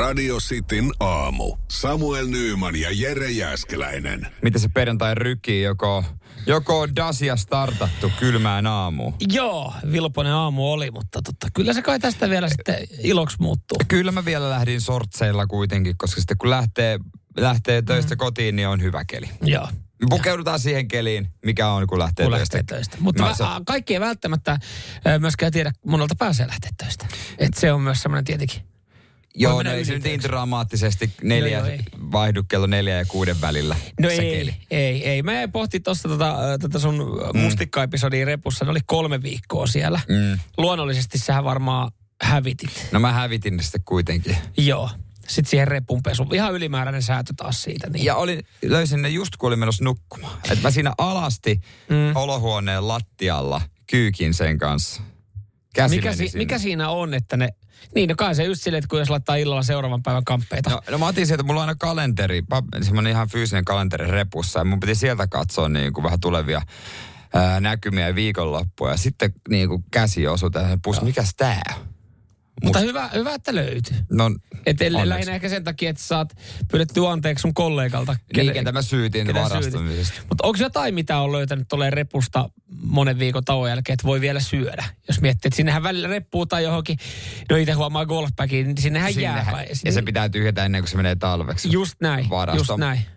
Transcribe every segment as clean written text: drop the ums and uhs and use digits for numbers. Radio Cityn aamu. Samuel Nyman ja Jere Jääskeläinen. Miten se perjantai rykii? Joko Dacia startattu kylmään aamuun? Joo, vilpoinen aamu oli, mutta kyllä se kai tästä vielä sitten iloksi muuttuu. Kyllä mä vielä lähdin sortseilla kuitenkin, koska sitten kun lähtee töistä kotiin, niin on hyvä keli. Joo. Pukeudutaan siihen keliin, mikä on, kun lähtee töistä. Mutta kaikki ei välttämättä myöskään tiedä, monelta pääsee lähteä töistä. Et se on myös semmoinen tietenkin. Joo, no ei se nyt niin dramaattisesti vaihdu kello 4 ja 6 välillä. No ei. Mä pohtin tuossa tätä sun mustikkaepisodia repussa. Ne oli 3 viikkoa siellä. Mm. Luonnollisesti sähän varmaan hävitit. No mä hävitin ne sitten kuitenkin. Joo. Sitten siihen repunpesuun. Ihan ylimääräinen säätö taas siitä. Niin. Ja löysin ne just kun olin menossa nukkumaan. Et mä siinä alasti olohuoneen lattialla kyykin sen kanssa. Mikä siinä on, että ne... Niin, no kai se just silleen, että kun jos laittaa illalla seuraavan päivän kamppeita. No mä otin sieltä, mulla on aina kalenteri, semmoinen ihan fyysinen kalenteri repussa. Ja mun piti sieltä katsoa niin kuin vähän tulevia näkymiä viikonloppua. Ja sitten niin kuin käsi osui tähän pussi, mikäs tää? Mutta hyvä, että löytyi. No, et lähinnä ehkä sen takia, että sä oot pyydetty anteeksi sun kollegalta. Ketä mä syytin varastamisesta. Mutta onko jotain, mitä on löytänyt tuolleen repusta monen viikon tauon jälkeen, että voi vielä syödä? Jos miettii, että sinnehän välillä reppuu tai johonkin, no itse huomaa golfpäkiin, niin sinnehän jää. Ja se pitää tyhjätä ennen kuin se menee talveksi. Just näin.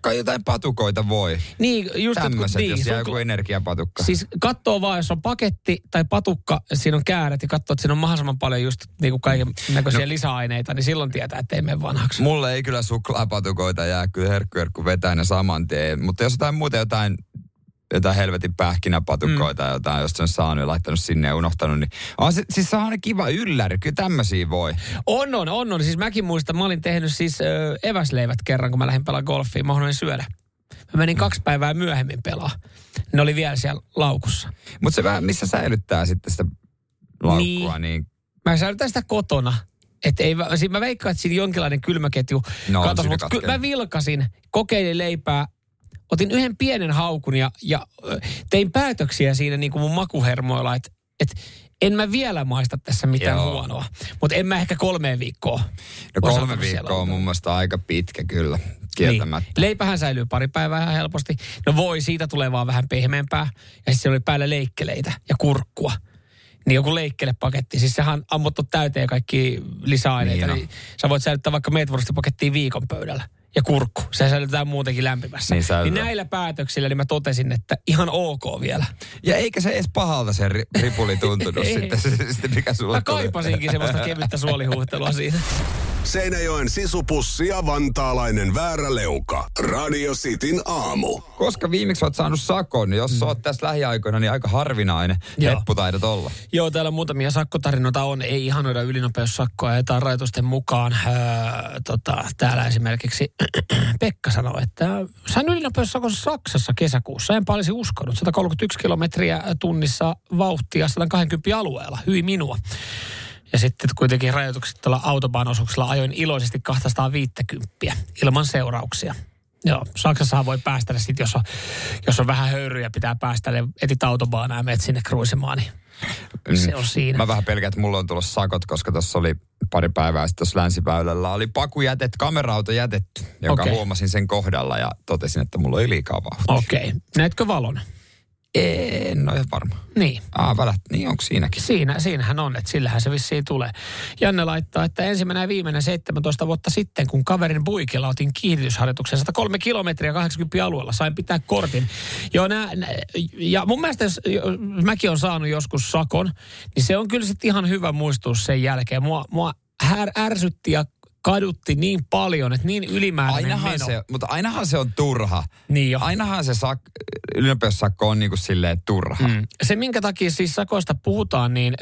Kai jotain patukoita voi. Niin, just tämmöiset, jos jää joku energiapatukka. Siis katsoo vaan, jos on paketti tai patukka, siinä on käärät ja katsoo, että siinä on mahdollisimman paljon just niinku kaikennäköisiä lisäaineita, niin silloin tietää, että ei mene vanhaksi. Mulle ei kyllä suklaapatukoita jää, kyllä herkku vetää ne saman tien. Mutta jos jotain muuta, jotain helvetin pähkinäpatukoita, jotain, jos on saanut ja laittanut sinne ja unohtanut, niin on se, siis se on kiva ylläri, kyllä tämmöisiä voi. On. Siis mäkin muistan, mä olin tehnyt siis eväsleivät kerran, kun mä lähdin pelaamaan golfia, mä honoin syödä. Mä menin 2 päivää myöhemmin pelaa. Ne oli vielä siellä laukussa. Mutta se vähän, missä säilyttää sitten sitä laukkua, niin mä säilytän sitä kotona. Mä veikkaan, että siinä jonkinlainen kylmäketju. No, katos, mutta mä vilkasin, kokeilin leipää, otin yhden pienen haukun ja tein päätöksiä siinä niin kuin mun makuhermoilla, että en mä vielä maista tässä mitään huonoa. Mutta en mä ehkä 3 viikkoa. No 3 viikkoa on mun mielestä aika pitkä kyllä, kieltämättä. Niin. Leipähän säilyy pari päivää ihan helposti. No voi, siitä tulee vaan vähän pehmeämpää. Ja sitten oli päällä leikkeleitä ja kurkkua. Niin joku leikkelepaketti. Siis sehän on ammottu täyteen kaikki lisäaineita. Niin sä voit säilyttää vaikka meetvorstipakettia viikon pöydällä. Ja kurkku. Se säilytetään muutenkin lämpimässä. Niin näillä päätöksillä niin mä totesin, että ihan ok vielä. Ja eikä se edes pahalta se ripuli tuntunut sitten mikä sulla tuli. Mä kaipasinkin semmoista kevyttä suolihuuhtelua siitä. Seinäjoen sisupussi ja vantaalainen Vääräleuka. Radio Cityn aamu. Koska viimeksi oot saanut sakon, jos oot tässä lähiaikoina, niin aika harvinainen reppu taidat olla. Joo, täällä muutamia sakkotarinoita on. Ei ihanoida ylinopeussakkoa ja rajoitusten mukaan. Täällä esimerkiksi Pekka sanoi, että sain ylinopeussakon Saksassa kesäkuussa. En paljon uskonut. 131 kilometriä tunnissa vauhtia 120 alueella. Hyi minua. Ja sitten kuitenkin rajoitukset tuolla Autobahn-osuuksilla ajoin iloisesti 250 ilman seurauksia. Joo, Saksassahan voi päästä sitten, jos on vähän höyryjä, pitää päästä etit Autobahnaa ja menet sinne kruisemaan, niin se on siinä. Mä vähän pelkään, että mulla on tullut sakot, koska tuossa oli pari päivää sitten tuossa Länsiväylällä oli kamera-auto jätetty, jonka huomasin sen kohdalla ja totesin, että mulla oli liikaa vauhtia. Okei. Näetkö valon? En ole varma. Niin. Niin onko siinäkin? Siinähän on, että sillähän se vissiin tulee. Janne laittaa, että ensimmäinen ja viimeinen 17 vuotta sitten, kun kaverin buikilla otin kiihdytysharjoituksen 103 kilometriä 80 alueella, sain pitää kortin. Joo, ja mun mielestä, jos mäkin olen saanut joskus sakon, niin se on kyllä sitten ihan hyvä muistuus sen jälkeen. Mua ärsytti ja kadutti niin paljon, että niin ylimääräinen meno. Mutta ainahan se on turha. Niin jo. Ainahan se ylinopeussakko on niin kuin silleen turha. Se, minkä takia siis sakoista puhutaan, niin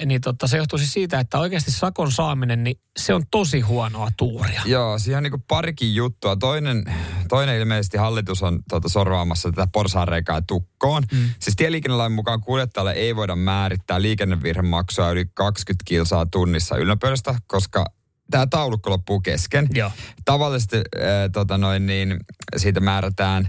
se johtuu siis siitä, että oikeasti sakon saaminen, niin se on tosi huonoa tuuria. Joo, siihen on niin kuin parikin juttua. Toinen ilmeisesti hallitus on sorvaamassa tätä porsaanreikää tukkoon. Siis tieliikennelain mukaan kuljettajalle ei voida määrittää liikennevirhemaksua yli 20 kilsaa tunnissa ylinopeusta, koska tämä taulukko loppuu kesken. Joo. Tavallisesti siitä määrätään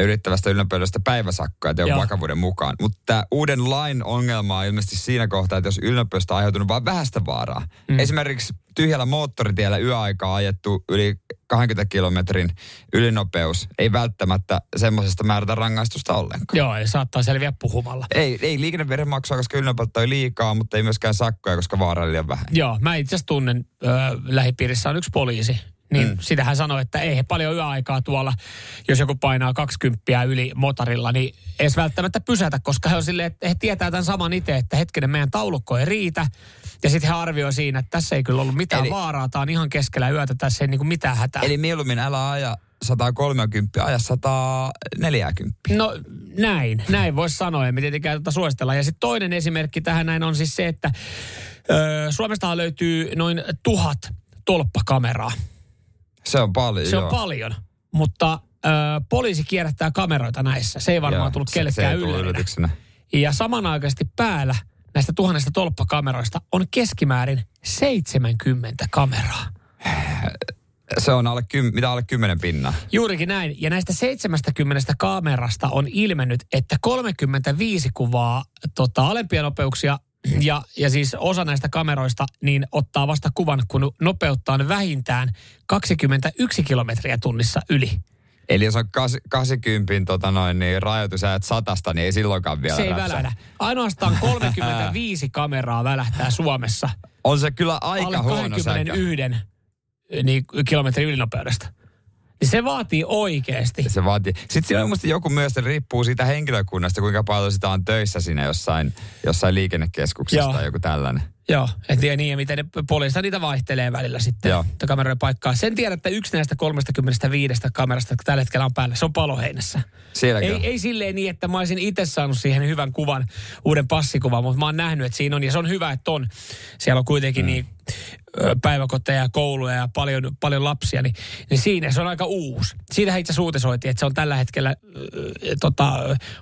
yrittävästä ylinopeudesta päiväsakkoja teon vakavuuden mukaan. Mutta uuden lain ongelma on ilmeisesti siinä kohtaa, että jos ylinopeudesta on aiheutunut vain vähäistä vaaraa. Mm. Esimerkiksi tyhjällä moottoritiellä yöaikaa ajettu yli 20 kilometrin ylinopeus ei välttämättä semmoisesta määrätä rangaistusta ollenkaan. Joo, ei saattaa selviä puhumalla. Ei liikennevirhe maksaa, koska ylinopeutta on liikaa, mutta ei myöskään sakkoja, koska vaara on liian vähän. Joo, mä itse asiassa tunnen, lähipiirissä on yksi poliisi. Niin sitä hän sanoi, että ei he paljon yöaikaa tuolla, jos joku painaa 20 yli motorilla, niin ei välttämättä pysätä, koska he on silleen, että he tietää tämän saman itse, että hetkinen, meidän taulukko ei riitä. Ja sitten he arvioi siinä, että tässä ei kyllä ollut mitään vaaraa, tämä on ihan keskellä yötä, tässä ei niinku mitään hätää. Eli mieluummin älä aja 130, aja 140. No näin voisi sanoa, ja me tietenkään tätä suositellaan. Ja sitten toinen esimerkki tähän näin on siis se, että Suomestahan löytyy noin 1000 tolppakameraa. Se on paljon, mutta poliisi kierrättää kameroita näissä. Se ei varmaan tullut kellekään yllätyksenä. Ja samanaikaisesti päällä näistä 1000 tolppakameroista on keskimäärin 70 kameraa. Se on alle 10%. Juurikin näin. Ja näistä 70 kamerasta on ilmennyt, että 35 kuvaa alempia nopeuksia. Ja siis osa näistä kameroista niin ottaa vasta kuvan, kun nopeutta on vähintään 21 kilometriä tunnissa yli. Eli jos on 80 niin rajoitus ajat 100, niin ei silloinkaan vielä räpsää. Se ei välähdä. Ainoastaan 35 kameraa välähtää Suomessa. On se kyllä aika huono säkä. Alle 21 kilometrin ylinopeudesta. Se vaatii oikeasti. Se vaatii. Sitten siinä musta joku myös riippuu siitä henkilökunnasta, kuinka paljon sitä on töissä siinä jossain liikennekeskuksessa tai joku tällainen. Joo, en tiedä niin, ja miten ne poliisista niitä vaihtelee välillä sitten, että kameroiden paikkaa. Sen tiedän, että yksi näistä 35 kamerasta, jotka tällä hetkellä on päällä, se on Paloheinässä. Ei silleen niin, että mä olisin itse saanut siihen hyvän kuvan, uuden passikuvan, mutta mä oon nähnyt, että siinä on, ja se on hyvä, että on. Siellä on kuitenkin niin päiväkoteja, kouluja ja paljon lapsia, niin siinä se on aika uusi. Siitähän itse asiassa uutisoitiin, että se on tällä hetkellä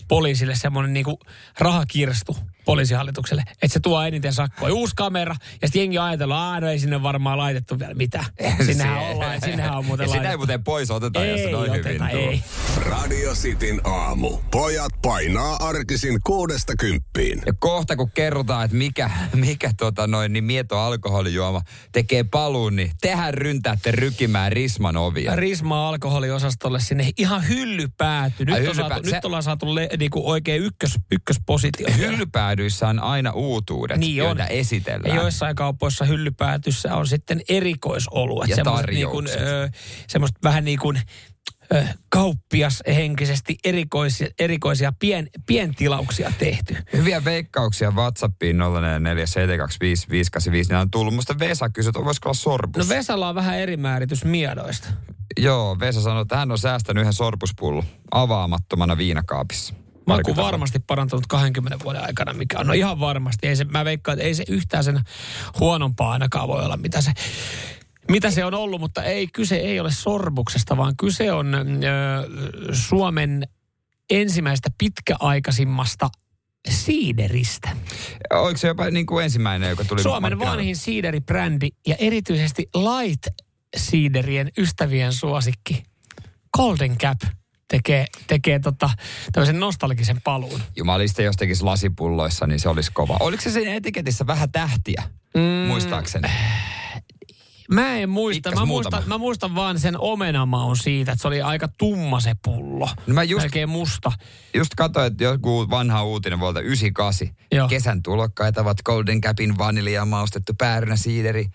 poliisille semmoinen niin kuin rahakirstu. Poliisihallitukselle, että se tuo eniten sakkoa. Uusi kamera, ja sitten jengi ajatellaan, että ei sinne varmaan laitettu vielä mitään. Sinnehän on muuten laitettu. Sinne ei muuten pois oteta, jos se noin hyvin ei. Radio Cityn aamu. Pojat painaa arkisin 6–10. Ja kohta kun kerrotaan, että mikä mieto alkoholijuoma tekee paluun, niin tehän ryntäätte rykimään Risman ovia. Risma alkoholiosastolle sinne ihan hyllypääty. Nyt ollaan saatu niinku oikein ykköspositio. Hyllypäädyissä on aina uutuudet, niin joita esitellään. Ja joissain kaupoissa hyllypäätyssä on sitten erikoisoluet. Ja tarjoukset. Semmoiset vähän niin kuin kauppiashenkisesti erikoisia pientilauksia tehty. Hyviä veikkauksia WhatsAppiin 044 725 585. Nämä on tullut. Musta Vesa kysyy, voisiko olla sorbus? No Vesalla on vähän eri määritys miedoista. Joo, Vesa sanoi, että hän on säästänyt yhden sorbuspullu avaamattomana viinakaapissa. Maku varmasti parantunut 20 vuoden aikana, mikä on ihan varmasti. Mä veikkaan, että ei se yhtään sen huonompaa ainakaan voi olla, mitä se on ollut. Mutta kyse ei ole sorbuksesta, vaan kyse on Suomen ensimmäistä pitkäaikaisimmasta siideristä. Oliko se jopa niin kuin ensimmäinen, joka tuli Suomen vanhin siideribrändi ja erityisesti light siiderien ystävien suosikki Golden Cap tekee tämmöisen nostalgisen paluun. Jumalista, jos tekisi lasipulloissa, niin se olisi kova. Oliko se siinä etiketissä vähän tähtiä, muistaakseni? Mä en muista. Mä muistan vaan sen omenamaun siitä, että se oli aika tumma se pullo. No mä melkein musta. Just katsoin, että joku vanha uutinen vuolta 98. Joo. Kesän tulokkaita ovat Golden Capin vaniljaa maustettu päärynäsiideri.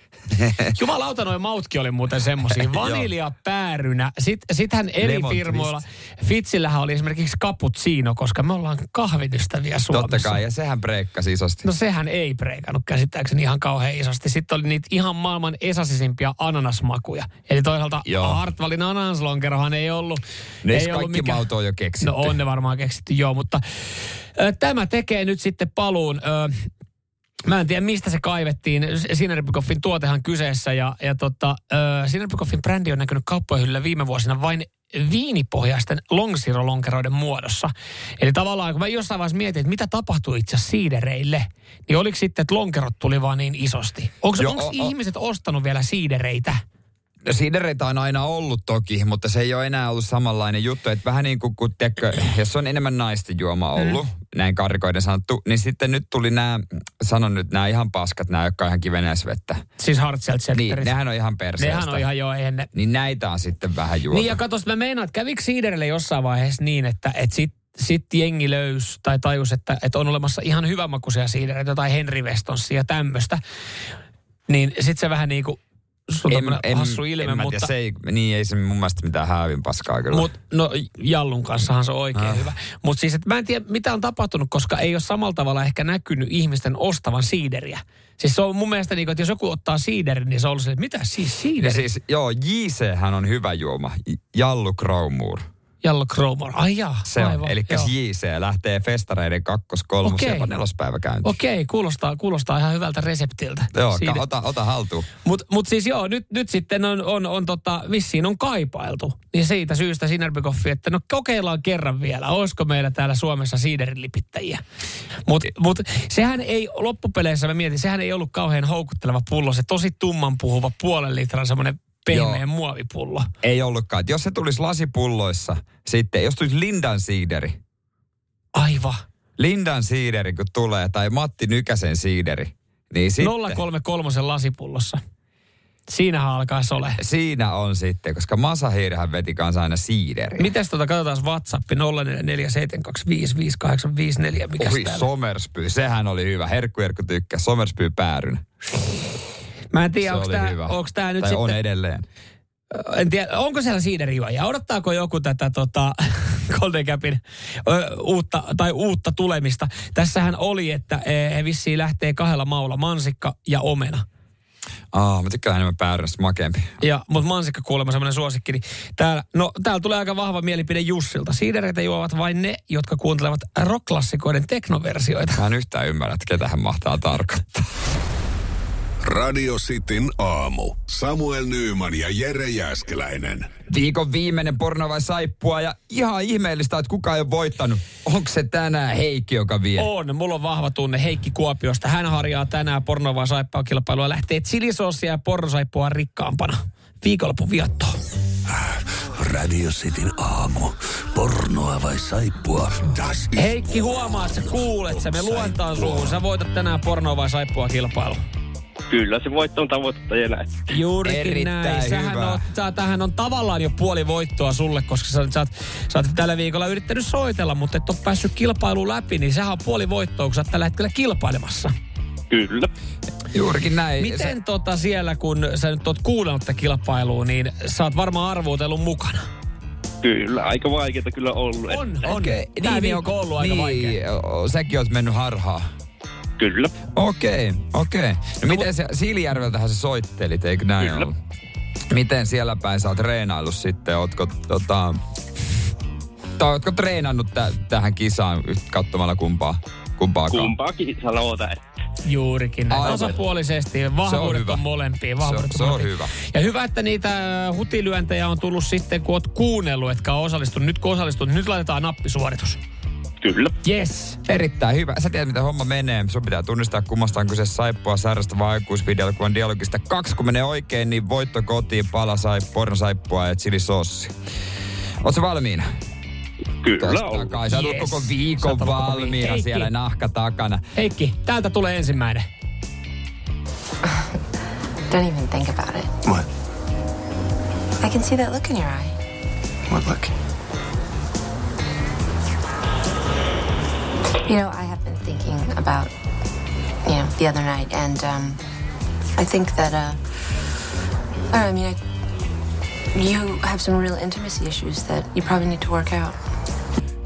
Jumalauta, noi mautkin oli muuten semmosia. Vanilja, päärynä. Sittenhän eri firmoilla. Fitsillähän oli esimerkiksi Kapuzino, koska me ollaan kahvinystäviä Suomessa. Totta kai, ja sehän breikkasi isosti. No sehän ei breikannut käsittääkseni ihan kauhean isosti. Sitten oli niitä ihan maailman esasisimpia ananasmakuja. Eli toisaalta Artvalin ananaslonkerohan ei ollut. Ne ei kaikki mauto on jo keksitty. No on ne varmaan keksitty, mutta tämä tekee nyt sitten paluun. Mä en tiedä, mistä se kaivettiin. Sinebrychoffin tuotehan kyseessä, ja Sinebrychoffin brändi on näkynyt kauppojen viime vuosina vain viinipohjaisten longsirolonkeroiden muodossa. Eli tavallaan, kun mä jossain vaiheessa mietin, että mitä tapahtui itse asiassa siidereille, niin oliko sitten, että lonkerot tuli vaan niin isosti? Onko ihmiset ostanut vielä siidereitä? Sidereitä on aina ollut toki, mutta se ei ole enää ollut samanlainen juttu. Että vähän niin kuin, jos on enemmän naisten juoma ollut, näin karikoiden sanottu, niin sitten nyt tuli nämä, sanon nyt nämä ihan paskat, nämä, jotka on ihan kivenäisvettä. Siis Hartzeltselterit. Niin, nehän on ihan perseestä. Nehän on ihan joo, eihän ne. Niin näitä on sitten vähän juotu. Niin ja katos, mä meinaan, että kävikö siiderille jossain vaiheessa niin, että sitten jengi löysi tai tajus, että on olemassa ihan hyvänmakuisia siidereitä tai Henry Westonsia ja tämmöistä. Niin sitten se vähän niin kuin, sulla on hassu ilme, mutta... Tiedä, ei se mun mielestä mitään häävin paskaa kyllä. Jallun kanssahan se on oikein hyvä. Mutta siis, että mä en tiedä, mitä on tapahtunut, koska ei ole samalla tavalla ehkä näkynyt ihmisten ostavan siideriä. Siis se on mun mielestä niin kuin, että jos joku ottaa siiderin, niin se on ollut se, että mitä siis siideri? Ja siis, joo, JC:hän on hyvä juoma. Jallo Krohman. Jallo Krohman. Ai jaa. Se on. Elikkä JC lähtee festareiden 2., 3. ja 4. päivä käyntiin. Okei, kuulostaa ihan hyvältä reseptiltä. Joo, ota haltuun. Mut siis joo, nyt sitten on vissiin on kaipailtu. Niin siitä syystä Sinebrychoff, että no kokeillaan kerran vielä. Olisiko meillä täällä Suomessa siiderilipittäjiä? Mut sehän ei loppupeleissä, mä mietin, sehän ei ollut kauhean houkutteleva pullo. Se tosi tumman puhuva 0,5 litran semmoinen pehmeä muovipullo. Ei ollutkaan. Jos se tulisi lasipulloissa sitten, jos tulisi Lindan siideri. Aivan. Lindan siideri kun tulee, tai Matti Nykäsen siideri. Niin sitten. 0,33 lasipullossa. Siinähän alkaisi ole. Siinä on sitten, koska Masahirhän veti kanssa aina siideriä. Mites katsotaan WhatsApp 0447255854, mikäs täällä? Oi, Somersby, sehän oli hyvä. Herkku tykkää, Somersby päärynä. Mä en tiedä, onko tää nyt tai sitten... on edelleen. En tiedä, onko siellä siiderijuojia? Odottaako joku tätä Golden Capin uutta tulemista? Tässähän oli, että he vissiin lähtee 2 maulla, mansikka ja omena. Mä tykkään enemmän päärynästä, makeampi. Mutta mansikka kuulemma semmoinen suosikki. Niin täällä tulee aika vahva mielipide Jussilta. Siidereitä juovat vain ne, jotka kuuntelevat rock-klassikoiden teknoversioita. Mä en yhtään ymmärrä, että ketähän mahtaa tarkoittaa. Radio Cityn aamu. Samuel Nyman ja Jere Jääskeläinen. Viikon viimeinen porno vai saippua ja ihan ihmeellistä, että kukaan ei ole voittanut. Onko se tänään Heikki, joka vie? On, mulla on vahva tunne Heikki Kuopiosta. Hän harjaa tänään porno vai saippua kilpailua ja lähtee Tzili Soosia ja pornosaippua rikkaampana. Viikonloppu viattoa. Radio Cityn aamu. Pornoa vai saippua? Heikki, huomaat, sä kuulet, sä me luontaan suuhun. Sä voitat tänään pornoa vai saippua kilpailu. Kyllä, se voitto on tavoittajana. Juurikin näin. Tämähän on tavallaan jo puoli voittoa sulle, koska sä oot tällä viikolla yrittänyt soitella, mutta et ole päässyt kilpailuun läpi, niin sehän on puoli voittoa, kun sä oot tällä hetkellä kilpailemassa. Kyllä. Juurikin näin. Miten siellä, kun sä nyt oot kuunnellut tätä kilpailua, niin sä oot varmaan arvuutellut mukana? Kyllä, aika vaikeeta kyllä ollut. On. Tämä viikko on ollut aika vaikea. Säkin oot mennyt harhaan. Kyllä. Okei. No miten se, Siilinjärveltähän se soittelit, eikö näin kyllä ollut? Miten siellä päin sä oot treenaillut sitten? Ootko treenannut tähän kisaan katsomalla kumpaakaan? Kumpaakin sä lootat. Juurikin. Tasapuolisesti. Vahvuudet on molempiin. Se on hyvä. Ja hyvä, että niitä hutilyöntejä on tullut sitten, kun oot kuunnellut, etkä on osallistunut. Nyt kun osallistunut, nyt laitetaan nappisuoritus. Kyllä. Yes. Erittäin hyvä. Sä tiedät, mitä homma menee. Sun pitää tunnistaa, kummasta on kyse saippua, särrestä vai aikuisvideokuvan dialogista. 2, kun menee oikein, niin voitto kotiin, pornosaippua ja Tzili Soossi. Ootko valmiina? Kyllä. Sä oot koko viikon valmiina Heikki siellä nahka takana. Heikki, täältä tulee ensimmäinen. Don't even think about it. What? I can see that look in your eye. What look? You know, I have been thinking about, you know, the other night, and I think that, you have some real intimacy issues that you probably need to work out.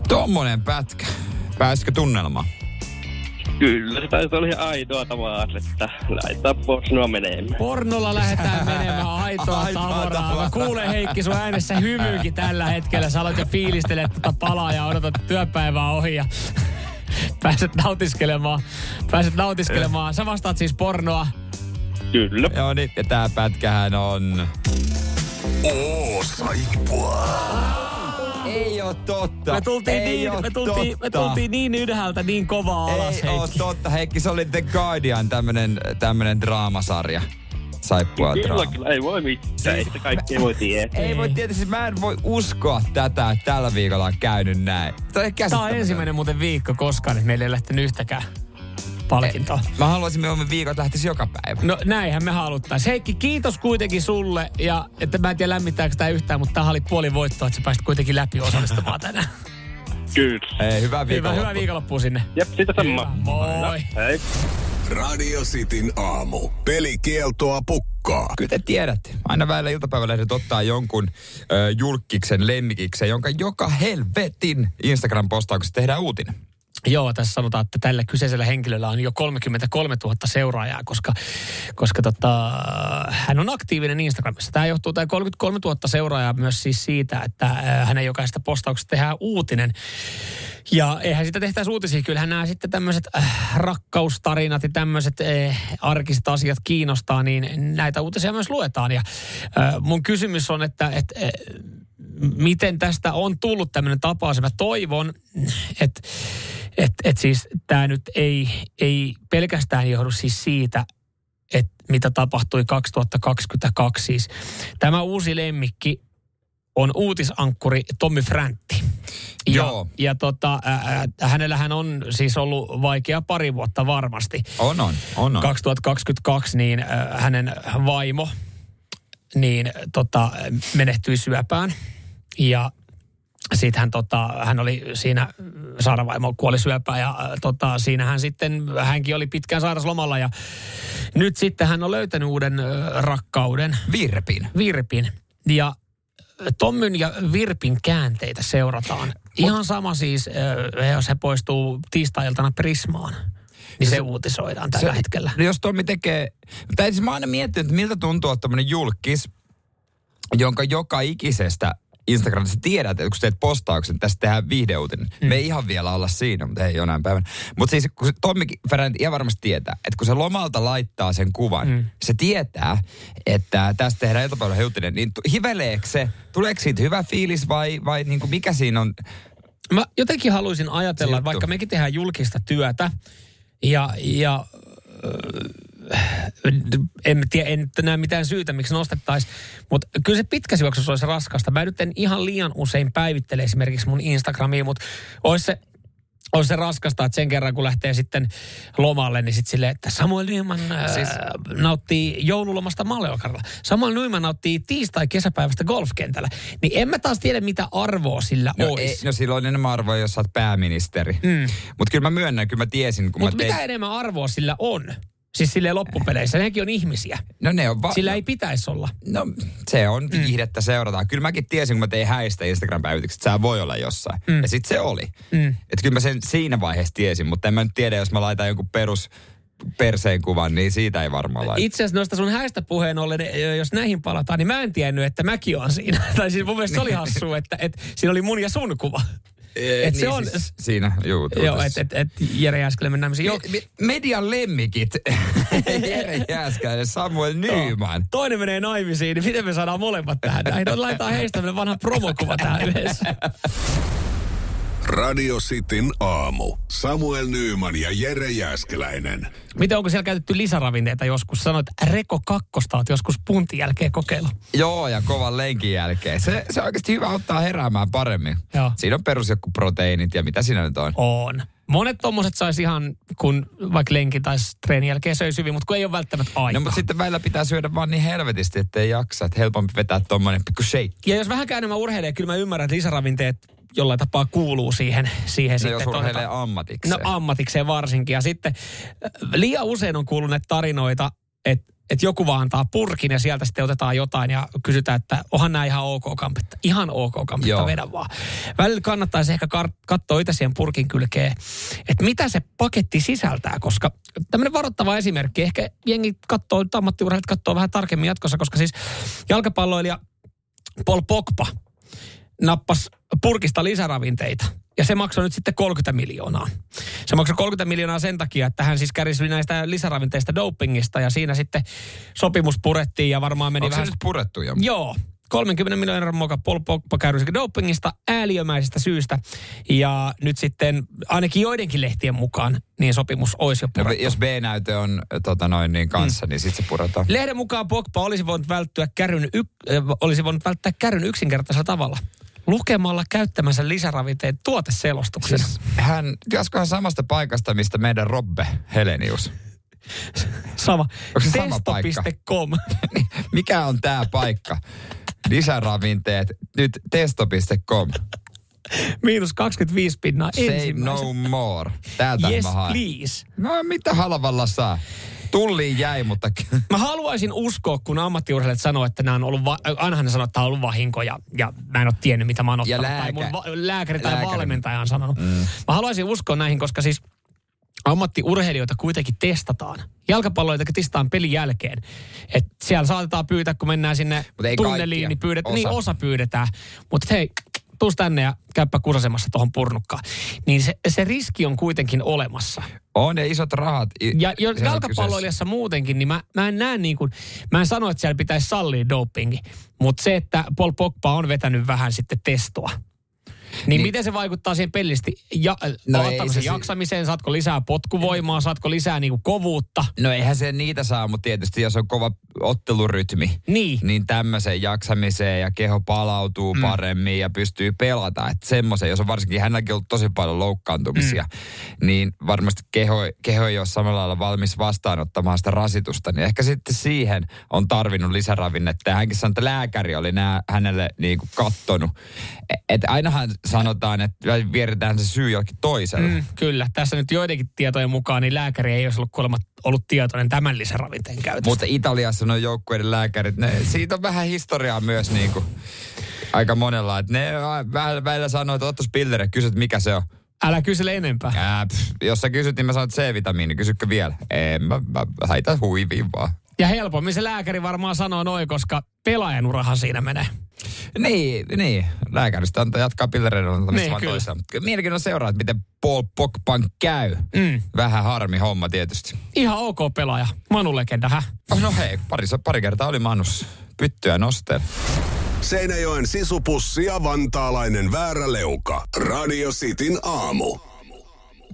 Tommonen pätkä. Pääsikö tunnelmaan? Kyllä, se taisi olla ihan aitoa tavaraa, että laitetaan pornoa menemään. Pornolla lähdetään menemään aitoa tavaraa. Kuule Heikki, sun äänessä hymyykin tällä hetkellä. Sä aloit jo fiilistele tätä palaa ja odotat työpäivää ohi ja... Pääset nautiskelemaan. Sä vastaat siis pornoa. Kyllä. Joo niin, ja tää pätkähän on... saippua. Ei oo totta. Me tultiin niin ylhäältä niin kovaa alas, Heikki. Ei oo totta, Heikki. Se oli The Guardian tämmönen draamasarja. Saippuaa draama. Ei voi mitään, ei sitä kaikkea voi tietää. Ei voi tietää, siis mä en voi uskoa tätä, että tällä viikolla on käynyt näin. Tää on ensimmäinen muuten viikko koskaan, että meillä ei lähtenyt yhtäkään palkintoa. Mä haluaisin, että me viikot lähtisi joka päivä. No näinhän me haluttais. Heikki, kiitos kuitenkin sulle. Ja että mä en tiedä lämmittääkö tää yhtään, mutta tää oli puoli voittoa, että sä pääsit kuitenkin läpi osallistumaan tänään. Kyllä. Hei, hyvää viikonloppua. Hyvää viikonloppua sinne. Jep, siitä sama. Moi. Hei. Radio Cityn aamu. Pelikieltoa pukkaa. Kyllä te tiedätte. Aina välillä iltapäivälehdet ottaa jonkun julkkiksen, lemmikiksen, jonka joka helvetin Instagram-postauksessa tehdään uutinen. Joo, tässä sanotaan, että tällä kyseisellä henkilöllä on jo 33 000 seuraajaa, koska hän on aktiivinen Instagramissa. Tämä johtuu, tämä 33 000 seuraajaa myös siis siitä, että hänen jokaisesta postauksesta tehdään uutinen. Ja eihän sitä tehtäisi uutisia. Kyllähän nämä sitten tämmöiset rakkaustarinat ja tämmöiset arkiset asiat kiinnostaa, niin näitä uutisia myös luetaan. Ja mun kysymys on, että miten tästä on tullut tämmöinen tapaus. Mä toivon, että siis tämä nyt ei pelkästään johdu siis siitä, että mitä tapahtui 2022. Siis tämä uusi lemmikki on uutisankkuri Tommy Fräntti. Joo. Ja hänellähän on siis ollut vaikea pari vuotta varmasti. On. 2022 niin hänen vaimo niin menehtyi syöpään ja sitten hän oli siinä, Saara vaimo kuoli syöpään ja siinähän sitten, hänkin oli pitkään sairaslomalla ja nyt sitten hän on löytänyt uuden rakkauden. Virpin. Ja Tommyn ja Virpin käänteitä seurataan. Ihan sama siis, jos he poistuu tiistai-iltana Prismaan. Niin se uutisoidaan tällä hetkellä. No jos Tommi tekee, tai siis mä aina miettinyt, että miltä tuntuu tämmöinen julkkis, jonka joka ikisestä Instagramissa tiedät, että kun sä teet postauksen, tästä tehdään viihdeuutinen. Me ei ihan vielä olla siinä, mutta ei jonain päivänä. Mutta siis kun Tommi Fräntti ihan varmasti tietää, että kun se lomalta laittaa sen kuvan, se tietää, että tästä tehdään iltapäivänä uutinen, niin hiveleekö se, tuleeko siitä hyvä fiilis vai niin kuin mikä siinä on? Mä jotenkin haluaisin ajatella, että vaikka mekin tehdään julkista työtä, ja en näe mitään syytä, miksi nostettaisiin, mutta kyllä se pitkässä juoksussa olisi raskasta. Mä nyt en ihan liian usein päivittele esimerkiksi mun Instagramiin, mutta olisi se raskasta, että sen kerran kun lähtee sitten lomalle, niin sitten silleen, että Samuel Nyman nauttii joululomasta Mallorcalla. Samuel Nyman nauttii tiistai-kesäpäivästä golfkentällä. Niin en mä taas tiedä, mitä arvoa sillä olisi. No sillä on enemmän arvoa, jos sä oot pääministeri. Mutta kyllä mä myönnän, kyllä mä tiesin. Mutta mitä enemmän arvoa sillä on? Siis silleen loppupeleissä, nekin on ihmisiä. No ne on sillä ei pitäisi olla. No se on viihdettä seurataan. Kyllä mäkin tiesin, kun mä tein häistä Instagram-päivitykset, että sä voi olla jossain. Ja sit se oli. Että kyllä mä sen siinä vaiheessa tiesin, mutta en mä nyt tiedä, jos mä laitan jonkun perseen kuvan, niin siitä ei varmaan laita. Itse asiassa noista sun häistä puheen ollen, jos näihin palataan, niin mä en tiennyt, että mäkin on siinä. Tai siis mun mielestä se oli hassua, että siinä oli mun ja sun kuva. Et niin se on siis siinä, joo, et Jere Jääskeläinen nämmöisiä. Median lemmikit, Jere Jääskeläinen, Samuel Nyman. Toinen menee naimisiin, niin miten me saadaan molemmat tähän? Laitetaan heistä vanha promokuva tähän yhdessä. Radio Cityn aamu. Samuel Nyman ja Jere Jääskeläinen. Miten onko siellä käytetty lisäravinteita joskus? Sanoit, että Reko kakkosta olet joskus puntin jälkeen kokeilla. Joo, ja kovan lenkin jälkeen. Se on oikeasti hyvä ottaa heräämään paremmin. Joo. Siinä on perus joku proteiinit ja mitä siinä nyt on? On. Monet tommoset saisi ihan, kun vaikka lenkin tai treenin jälkeen söi syviin, mutta kun ei ole välttämättä aikaa. No mutta sitten välillä pitää syödä vaan niin helvetisti, ettei jaksa. Että helpompi vetää tommonen pikku shake. Ja jos vähänkään enemmän urheilee, kyllä mä ymmärrän, että lisäravinteet jollain tapaa kuuluu siihen no sitten. Jos urheilee ammatikseen. No ammatikseen varsinkin. Ja sitten liian usein on kuullut näitä tarinoita, että joku vaan antaa purkin ja sieltä sitten otetaan jotain ja kysytään, että onhan nämä ihan ok kampetta. Ihan ok kampetta, vedä vaan. Välillä kannattaisi ehkä katsoa itse siihen purkin kylkeen, että mitä se paketti sisältää, koska tämmöinen varoittava esimerkki. Ehkä jengi katsoo, ammattiurheilijat katsoo vähän tarkemmin jatkossa, koska siis jalkapalloilija Paul Pogba nappasi purkista lisäravinteita. Ja se maksoi nyt sitten 30 miljoonaa. Se maksoi 30 miljoonaa sen takia, että hän siis kärsi näistä lisäravinteista dopingista. Ja siinä sitten sopimus purettiin ja varmaan meni vähän. Onko se nyt purettu jo? Joo. €30 miljoonan muoka Paul Pogba käyrisikin dopingista ääliömäisestä syystä. Ja nyt sitten ainakin joidenkin lehtien mukaan niin sopimus olisi jo purettu. Jos B-näyte on niin kanssa, niin sitten se puretaan. Lehden mukaan Pogba olisi voinut välttää kärryn yksinkertaisella tavalla. Lukemalla käyttämänsä lisäravinteet tuoteselostuksena. Siis hän jaskohan samasta paikasta, mistä meidän Robbe Helenius. Sama. Testo.com. Mikä on tää paikka? Lisäravinteet. Nyt testo.com. -25% Say no more. Täältä yes, mä haen. Please. No mitä halvalla saa? Tulliin jäi, mutta... Mä haluaisin uskoa, kun ammattiurheilijat sanoo, että nämä on ollut... Ainahan ne sanoo, että tämä on ollut vahinko ja mä en ole tiennyt, mitä mä oon ottanut. Tai mun lääkäri tai valmentaja on sanonut. Mä haluaisin uskoa näihin, koska siis ammattiurheilijoita kuitenkin testataan. Jalkapalloitakin testataan pelin jälkeen. Et siellä saatetaan pyytää, kun mennään sinne tunneliin, niin pyydetään. Niin osa pyydetään. Mutta hei... Tuus tänne ja käyppä kusasemassa tuohon purnukkaan. Niin se riski on kuitenkin olemassa. On ne isot rahat. Ja jalkapalloilijassa muutenkin, niin mä en näe niin kuin, mä en sano, että siellä pitäisi sallia dopingi. Mutta se, että Paul Pogba on vetänyt vähän sitten testoa. Niin miten se vaikuttaa siihen pellisti? Jaksamiseen, saatko lisää potkuvoimaa, saatko lisää niinku kovuutta? No eihän se niitä saa, mutta tietysti jos on kova ottelurytmi, niin tämmöiseen jaksamiseen ja keho palautuu paremmin ja pystyy pelata. Että semmoisen, jos on varsinkin hänelläkin ollut tosi paljon loukkaantumisia, niin varmasti keho ei ole samalla lailla valmis vastaanottamaan sitä rasitusta. Niin ehkä sitten siihen on tarvinnut lisäravinnetta. Ja hänkin sanoi, että lääkäri oli hänelle niinku kattonut. Että ainahan... Sanotaan, että vieretään se syy jollekin toiselle. Kyllä. Tässä nyt joidenkin tietojen mukaan niin lääkäri ei olisi ollut kuulemma ollut tietoinen tämän lisäravinteen käytöstä. Mutta Italiassa nuo joukkueiden lääkärit, siitä on vähän historiaa myös niin kuin, aika monella. Että ne välillä sanoo, että ottaisi pilleriä, kysyt mikä se on. Älä kysele enempää. Jos sä kysyt, niin mä sanon, että C-vitamiini. Kysytkö vielä? Mä haita huiviin vaan. Ja helpommin se lääkäri varmaan sanoo noin, koska pelaajan urahan siinä menee. Niin. Lääkäristä jatkaa pillereiden antamista vaan toisaan. Mielenkiinnolla seuraa, että miten Paul Pogban käy. Vähän harmi homma tietysti. Ihan ok pelaaja. Manu-legenda, hä? No hei, pari kertaa oli Manus. Pyttyä nosteen. Seinäjoen sisupussi ja vantaalainen vääräleuka. Radio Cityn aamu.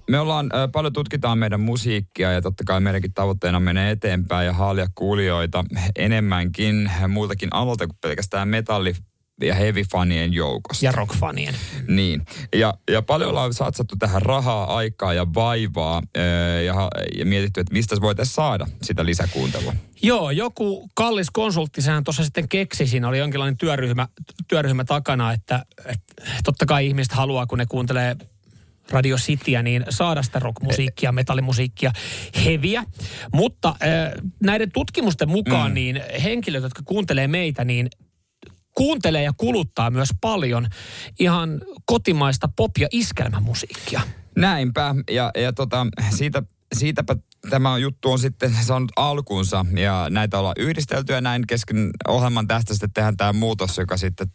Me ollaan paljon tutkitaan meidän musiikkia ja totta kai meidänkin tavoitteena menee eteenpäin ja haalia kuulijoita enemmänkin muiltakin aloilta kuin pelkästään metalli- ja heavy-fanien joukosta. Ja rock-fanien. Niin. Ja paljon ollaan satsattu tähän rahaa, aikaa ja vaivaa ja mietitty, että mistä voitaisiin saada sitä lisäkuuntelua. Joo, joku kallis konsultti, sehän tuossa sitten keksi, siinä oli jonkinlainen työryhmä takana, että totta kai ihmiset haluaa, kun ne kuuntelee Radio Cityä, niin saada sitä rockmusiikkia, metallimusiikkia, heviä. Mutta näiden tutkimusten mukaan niin henkilöt, jotka kuuntelee meitä, niin kuuntelee ja kuluttaa myös paljon ihan kotimaista pop- ja iskelmämusiikkia. Näinpä. Siitäpä tämä juttu on sitten saanut alkuunsa ja näitä ollaan yhdistelty ja näin kesken ohjelman tästä sitten tehdään tämä muutos, joka sitten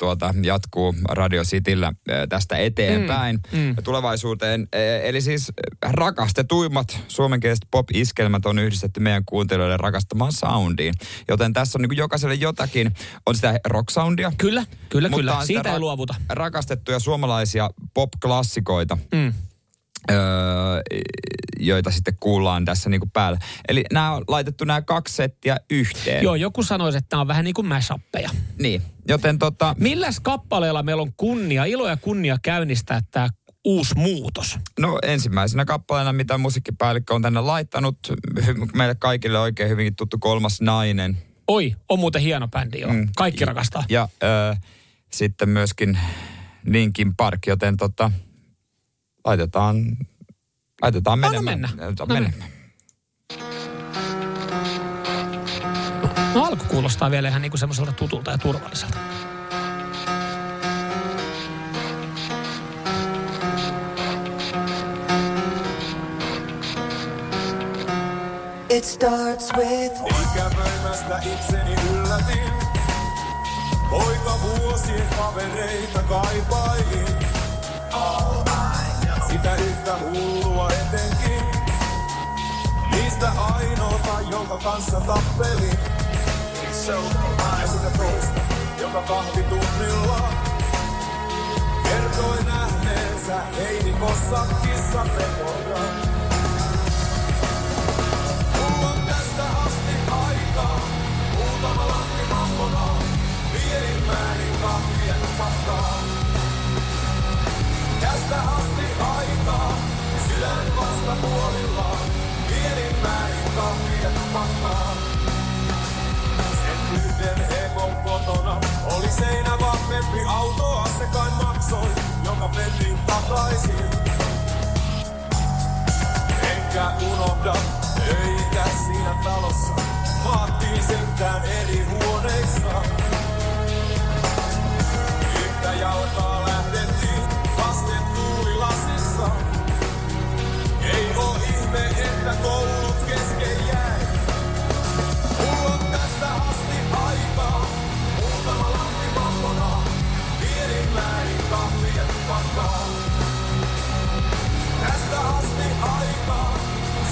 jatkuu Radio Cityllä tästä eteenpäin tulevaisuuteen. Eli siis rakastetuimmat suomenkieliset pop-iskelmät on yhdistetty meidän kuuntelijoille rakastamaan soundiin, joten tässä on niin kuin jokaiselle jotakin. On sitä rock-soundia. Kyllä. Mutta siitä ei luovuta. Rakastettuja suomalaisia pop-klassikoita. Joita sitten kuullaan tässä niin kuin päällä. Eli nämä on laitettu nämä kaksi settiä yhteen. Joo, joku sanoisi, että nämä on vähän niin kuin mashupeja. Niin, joten Milläs kappaleella meillä on ilo ja kunnia käynnistää tämä uusi muutos? No ensimmäisenä kappaleena, mitä musiikkipäällikkö on tänne laittanut, meille kaikille oikein hyvinkin tuttu Kolmas nainen. Oi, on muuten hieno bändi joo. Kaikki rakastaa. Ja sitten myöskin Linkin Park, joten Laitetaan menemään. Mennään. No alku kuulostaa vielä ihan niinku semmoiselta tutulta ja turvalliselta. It starts with... Ikäpäivästä itseni yllätin. Poikavuosien kavereita kaipailin. All sitä yhtä hullua etenkin. Niistä ainoata, jonka kanssa tappelin. Ja sitä toista, joka kahvitunnilla kertoi nähneensä heinikossa kissanpekoran. Mulla on tästä asti aikaa, muutama lahti mammona, mielin määrin kahvien pakkaa. Tästä asti aikaa, sydän vastapuolilla, mielin määrin kahvien pakkaa. Yhden hevon kotona oli seinä vahvempi, autoa se kai maksoi, joka mentiin takaisin. Enkä unohda öitä siinä talossa, vaattiin sentään eri huoneissa. Yhtä jalkaa lähdettiin vasten tuulilasissa. Ei oo ihme, että koulut kesken jäi. Mulla on tästä asti aikaa, muutama lahti mammona, pieni määrin kahvien pakkaa. Tästä asti aikaa,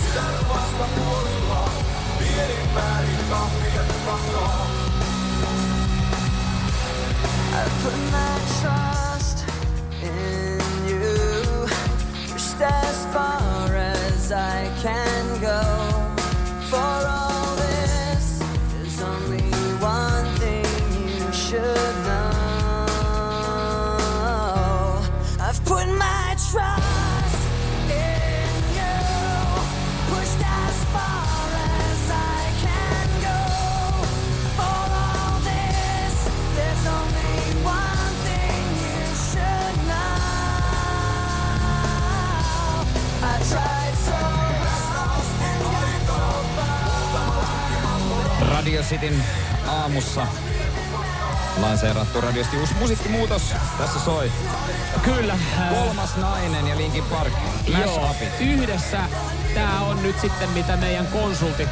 sydän vastapuolilla, pieni määrin kahvien pakkaa. I put my trust in you, pushed as far as I can go, for all. Should know I've put my trust in you, pushed as far as I can go. For all this, there's only one thing you should know. I tried so hard and got so far. Radio Cityn aamussa lanseerattu radiosti uusi musiikkimuutos. Tässä soi. Kyllä. Kolmas nainen ja Linkin Park. Joo, yhdessä. Tää on nyt sitten, mitä meidän konsultit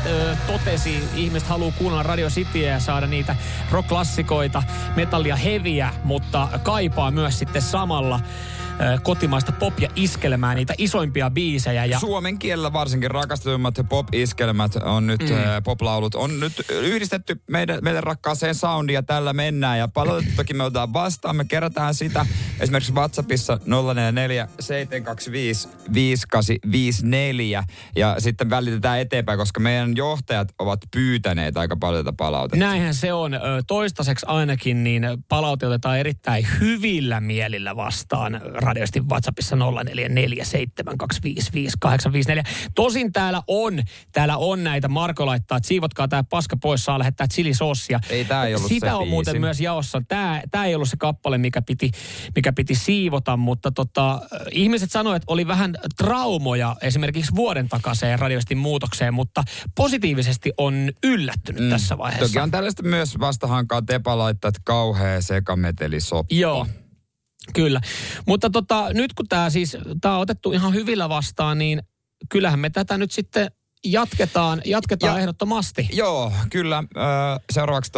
totesi. Ihmiset haluaa kuunnella Radio Cityä ja saada niitä rock-klassikoita, metallia, heviä, mutta kaipaa myös sitten samalla kotimaista pop- ja iskelmää, niitä isoimpia biisejä. Ja suomen kielellä varsinkin rakastetummat pop-iskelmät on nyt, poplaulut on nyt yhdistetty meidän rakkaaseen soundiin ja tällä mennään. Ja palautetta toki me otetaan vastaan, me kerätään sitä esimerkiksi WhatsAppissa 044 725 5854 ja sitten välitetään eteenpäin, koska meidän johtajat ovat pyytäneet aika paljon tätä palautetta. Näinhän se on. Toistaiseksi ainakin niin palaute otetaan erittäin hyvillä mielillä vastaan. Radiosti WhatsAppissa 0447255854. Tosin täällä on näitä, Marko laittaa, että siivotkaa tää paska pois, saa lähettää Tzili Soosia. Ei tää ei ollut sitä se on biisi. Muuten myös jaossa. Tää ei ollut se kappale, mikä piti siivota, mutta ihmiset sanoivat, että oli vähän traumoja esimerkiksi vuoden takaiseen radiostin muutokseen, mutta positiivisesti on yllättynyt tässä vaiheessa. Toki on tällaista myös vastahankaa, Tepa laittaa, että kauhea sekametelisoppa. Joo. Kyllä, mutta nyt kun tää on otettu ihan hyvillä vastaan, niin kyllähän me tätä nyt sitten jatketaan ehdottomasti. Joo, kyllä. Seuraavaksi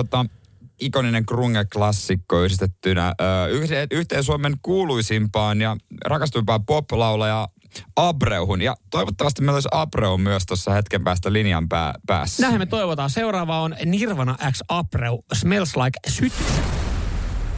ikoninen grunge-klassikko yhdistettynä yhteen Suomen kuuluisimpaan ja rakastuimpaan pop-laulajaan Abreuhun. Ja toivottavasti meillä olisi Abreu myös tuossa hetken päästä linjan päässä. Näinhän me toivotaan. Seuraava on Nirvana X Abreu, Smells Like Syty.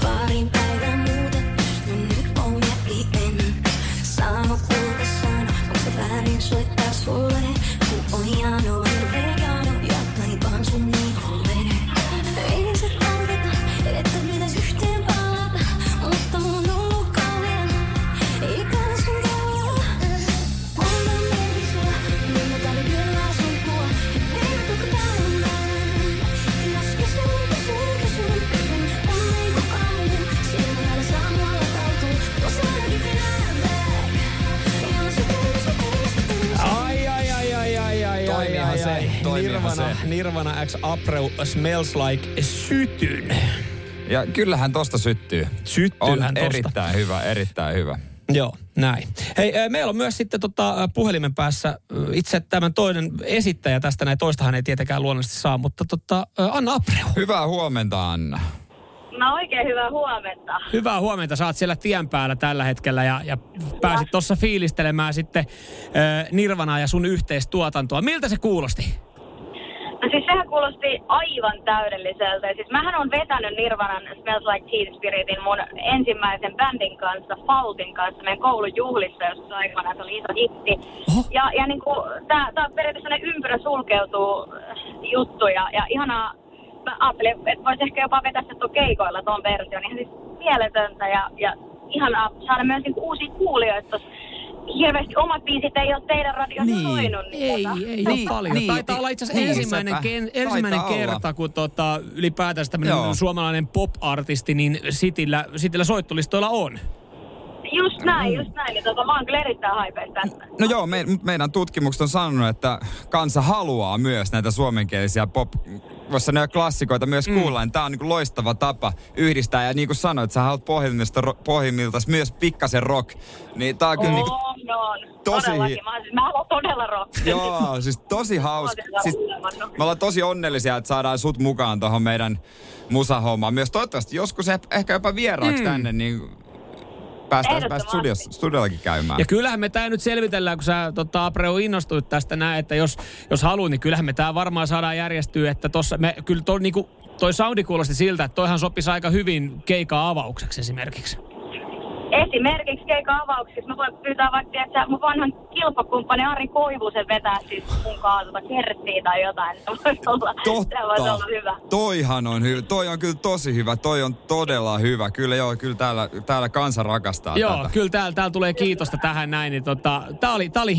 Pari päivän se. Nirvana X April Smells Like Sytyn. Ja kyllähän tosta syttyy. Syttyyhän tosta. Erittäin hyvä, erittäin hyvä. Joo, näin. Hei, meillä on myös sitten puhelimen päässä itse tämän toinen esittäjä tästä. Näin toistahan ei tietenkään luonnollisesti saa, mutta Anna Apreu. Hyvää huomenta, Anna. No oikein hyvää huomenta. Hyvää huomenta. Sä oot siellä tien päällä tällä hetkellä ja pääsit tuossa fiilistelemään sitten Nirvanaa ja sun yhteistuotantoa. Miltä se kuulosti? No siis sehän kuulosti aivan täydelliseltä. Ja siis mähän on vetänyt Nirvanan Smells Like Teen Spiritin mun ensimmäisen bändin kanssa, Faultin kanssa, meidän koulun juhlissa, jossa aikana se oli iso hitti. Oh. Ja niin kuin tää on periaatteessa ympyrä sulkeutuu juttuja ja ihanaa. Mä ajattelin, että voisi ehkä jopa vetää se tuon keikoilla tuon version. Ihan siis mieletöntä ja ihanaa saada myös niin uusia kuulijoita. Hirveästi omat biisit ei ole teidän radiossa soinut. Ei paljon. Niin, taitaa olla itse asiassa ensimmäinen kerta, kun ylipäätänsä tämmöinen suomalainen pop-artisti, niin Cityllä soittolistoilla on. Just näin. Ja mä oon kyllä erittäin haipeista. No joo, meidän tutkimukset on sanonut, että kansa haluaa myös näitä suomenkielisiä pop-vossa näitä klassikoita myös kuulla. Niin tää on niin kuin loistava tapa yhdistää. Ja niin kuin sanoit, sä haluat pohjimmiltaan myös pikkasen rock. Niin tää on kyllä niin kuin tosi... Mä haluan todella rock. Joo, siis tosi hauska. Siis, me ollaan tosi onnellisia, että saadaan sut mukaan tohon meidän musahommaan. Myös toivottavasti joskus ehkä jopa vieraaksi tänne, niin... Päästään studiollakin käymään. Ja kyllähän me tää nyt selvitellään, kun sä Apreu innostuit tästä näin, että jos haluaa, niin kyllähän me tää varmaan saadaan järjestyä, että tossa me kyllä niinku, toi soundi kuulosti siltä, että toihan sopisi aika hyvin keikan avaukseksi esimerkiksi. Esimerkiksi keikan avauksessa mä voin pyytää vaikka, että mun vanhan kilpakumppani Ari Koivusen vetää siis mukaan kerttiä tai jotain. Se voisi olla hyvä. Toihan on hyvä. Toi on kyllä tosi hyvä. Toi on todella hyvä. Kyllä joo, kyllä täällä kansa rakastaa tätä. Kyllä täällä tulee kiitosta tähän näin. Niin tää oli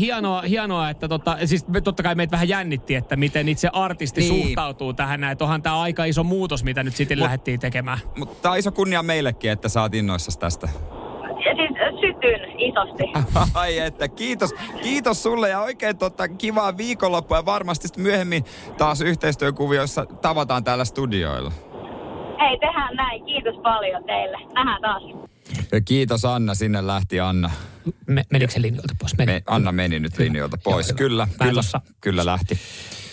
hienoa, että siis totta kai meitä vähän jännitti, että miten itse artisti suhtautuu tähän näin. Onhan tää aika iso muutos, mitä nyt sitten lähdettiin tekemään. Mutta tää on iso kunnia meillekin, että sä oot innoissasi tästä. Sytyn isosti. Ai että, kiitos sulle ja oikein kivaa viikonloppua ja varmasti myöhemmin taas yhteistyökuvioissa tavataan täällä studioilla. Hei, tehdään näin. Kiitos paljon teille. Nähdään taas. Ja kiitos Anna, sinne lähti Anna. Menikö se linjoilta pois? Anna meni nyt linjoilta pois, joo, kyllä lähti.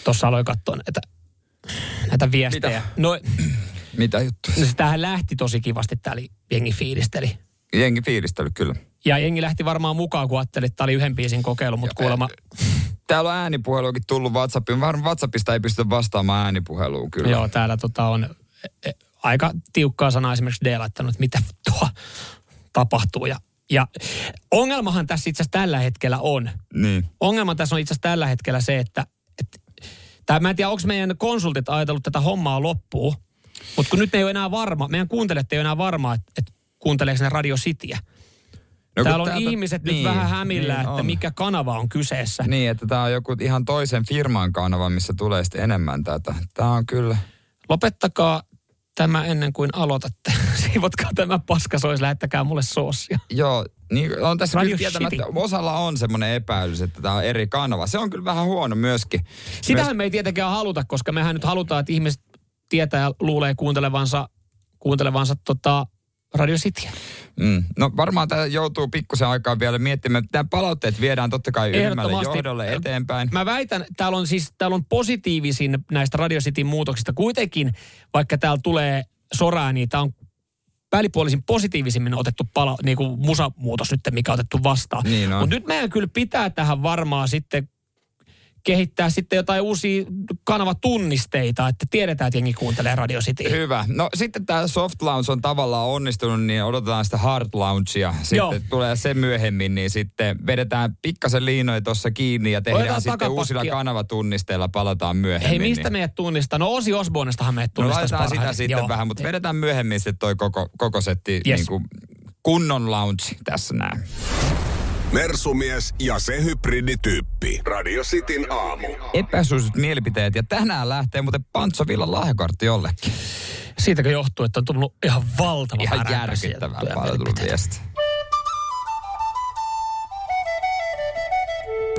Tuossa aloin katsoa näitä viestejä. Mitä juttuja? No sitähän lähti tosi kivasti, täällä jengi fiilisteli. Jengi fiilistely, kyllä. Ja jengi lähti varmaan mukaan, kun ajattelin, että tämä oli yhden biisin kokeilu, mutta kuulemma... Täällä on äänipuheluakin tullut WhatsAppiin. Varmaan WhatsAppista ei pystytä vastaamaan äänipuheluun, kyllä. Joo, täällä on aika tiukkaa sanaa esimerkiksi D laittanut, että mitä tuo tapahtuu. Ja ongelmahan tässä itse asiassa tällä hetkellä on. Niin. Ongelma tässä on itse asiassa tällä hetkellä se, että mä en tiedä, onko meidän konsultit ajatellut tätä hommaa loppuun, mutta kun nyt ei ole enää varma, meidän kuuntelijat ei ole enää varmaa, että kuunteleeko ne Radio Cityä? No, täällä on ihmiset nyt vähän hämillä, että mikä kanava on kyseessä. Niin, että tää on joku ihan toisen firman kanava, missä tulee sitten enemmän tätä. Tää on kyllä... Lopettakaa tämä ennen kuin aloitatte. Siivotkaa tämä paskasois, lähettäkää mulle soosia. Joo, niin on tässä kyllä tietämättä. Osalla on semmoinen epäilys, että tää on eri kanava. Se on kyllä vähän huono myöskin. Sitähän me ei tietenkään haluta, koska mehän nyt halutaan, että ihmiset tietää ja luulee kuuntelevansa Radio Cityä. No varmaan tämä joutuu pikkusen aikaa vielä miettimään. Nämä palautteet viedään totta kai ylimmälle johdolle eteenpäin. Mä väitän, täällä on positiivisin näistä Radio Cityn muutoksista. Kuitenkin, vaikka täällä tulee soraa, niin tää on välipuolisin positiivisimmin otettu musamuutos nyt, mikä on otettu vastaan. Niin on. Mutta nyt meidän kyllä pitää tähän varmaan sitten kehittää sitten jotain uusia kanavatunnisteita, että tiedetään, että jengi kuuntelee Radio Cityä. Hyvä. No sitten tämä soft launch on tavallaan onnistunut, niin odotetaan sitä hard launchia. Sitten tulee se myöhemmin, niin sitten vedetään pikkasen liinoja tuossa kiinni ja tehdään sitten uusilla kanavatunnisteilla, palataan myöhemmin. Hei, mistä meidät tunnistaa? No Ozzy Osbournestahan meidät tunnistaa. No laitetaan sitä sitten vähän, mutta vedetään myöhemmin sitten toi koko setti niin kunnon launch tässä näin. Mersumies ja se hybridityyppi. Radio Cityn aamu. Epäsuiset mielipiteet ja tänään lähtee muuten Pantsovillan lahjakortti jollekin. Siitäkö johtuu, että on tullut ihan valtava määrä. Ihan järkyttävää paljon tullut viestiä.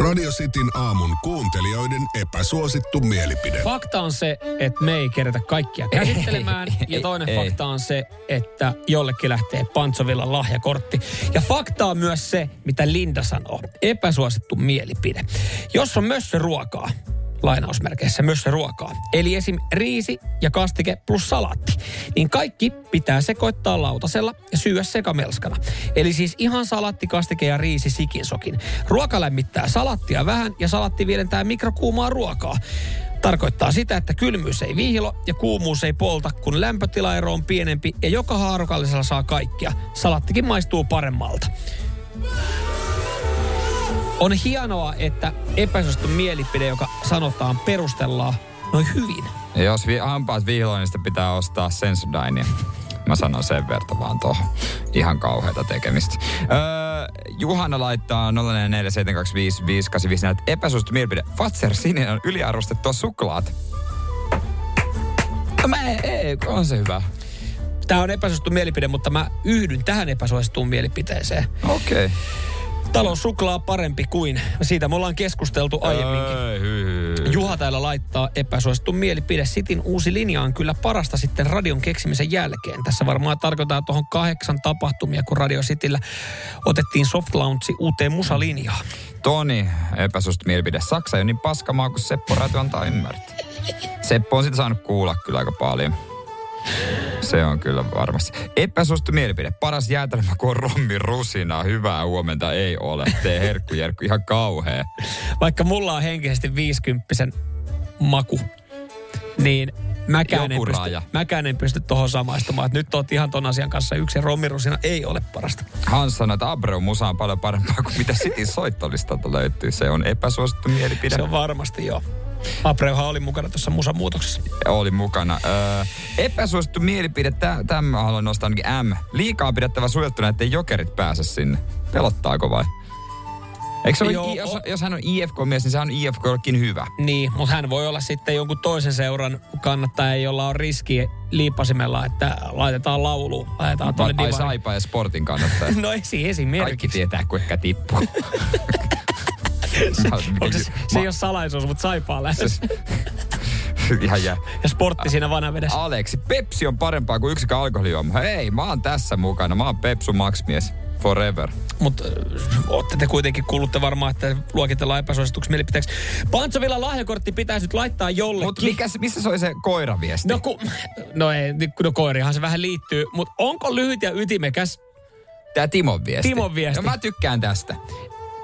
Radio Cityn aamun kuuntelijoiden epäsuosittu mielipide. Fakta on se, että me ei kerätä kaikkia käsittelemään. Ja toinen fakta on se, että jollekin lähtee Pantsovilla lahjakortti. Ja fakta on myös se, mitä Linda sanoo. Epäsuosittu mielipide. Jos on myös ruokaa. Lainausmerkeissä myös ruokaa. Eli esim. Riisi ja kastike plus salaatti. Niin kaikki pitää sekoittaa lautasella ja syödä sekamelskana. Eli siis ihan salaatti, kastike ja riisi sikin sokin. Ruoka lämmittää salattia vähän ja salatti viilentää mikrokuumaa ruokaa. Tarkoittaa sitä, että kylmyys ei viihlo ja kuumuus ei polta, kun lämpötilaero on pienempi ja joka haarukallisella saa kaikkia. Salattikin maistuu paremmalta. On hienoa, että epäsuosittu mielipide, joka sanotaan perustellaan noin hyvin. Ja jos hampaat vihdoin, niin sitä pitää ostaa Sensodynia. Mä sanon sen verta vaan tohon. Ihan kauheata tekemistä. Juhana laittaa 047255854, että epäsuosittu mielipide. Fatser Sininen on yliarvostettua suklaat. On se hyvä. Tää on epäsuosittu mielipide, mutta mä yhdyn tähän epäsuosittuun mielipiteeseen. Okei. Okay. Talon suklaa parempi kuin. Siitä me ollaan keskusteltu aiemminkin. Juha täällä laittaa epäsuosittu mielipide. Sitin uusi linja on kyllä parasta sitten radion keksimisen jälkeen. Tässä varmaan tarkoittaa tuohon 8 tapahtumia, kun Radio Cityllä otettiin soft launchi uuteen musalinjaan. Toni, epäsuosittu mielipide. Saksa ei ole niin paskamaa kuin Seppo Räty antaa ymmärtää. Seppo on sitä saanut kuulla kyllä aika paljon. Se on kyllä varmasti. Epäsuosittu mielipide. Paras jäätelmä kuin rommi rusina. Hyvää huomenta ei ole. Tee herkkujerkku ihan kauhea. Vaikka mulla on henkisesti 50 maku, niin mäkään en pysty tohon samaistumaan. Et nyt oot ihan ton asian kanssa yksin. Rommi rusina ei ole parasta. Hans sanoi, että Abreu-musa on paljon parempaa kuin mitä Cityn soittolistalta löytyy. Se on epäsuosittu mielipide. Se on varmasti joo. Abreuhan oli mukana tuossa musamuutoksessa. Oli mukana. Epäsuosittu mielipide, tämän haluan nostaa ainakin M. Liikaa pidettävä suojattuna, ettei jokerit pääse sinne. Pelottaako vai? Eikö se joo, jos hän on IFK-mies, niin se on IFK-kin hyvä. Niin, mutta hän voi olla sitten jonkun toisen seuran kannattaja, jolla on riski liippasimella, että laitetaan laulu. Laitetaan tuonne divari. Ai Saipaa ja Sportin kannattaja. No esimerkiksi. Kaikki tietää, kuinka tippuu. Se ei ole salaisuus, mutta Saipaa lähes. Ja Sportti siinä vanavedessä. Aleksi, Pepsi on parempaa kuin yksikään alkoholijuoma. Hei, mä oon tässä mukana. Mä oon Pepsun maksimies. Forever. Mutta ootte te kuitenkin kuulutte varmaan, että luokitellaan epäsuosituksi mielipiteeksi. Pantsovilla lahjakortti pitäisi nyt laittaa jollekin. Mutta missä se oli se koiraviesti? No koiriahan se vähän liittyy. Mutta onko lyhyt ja ytimekäs? Tää Timon viesti. No mä tykkään tästä.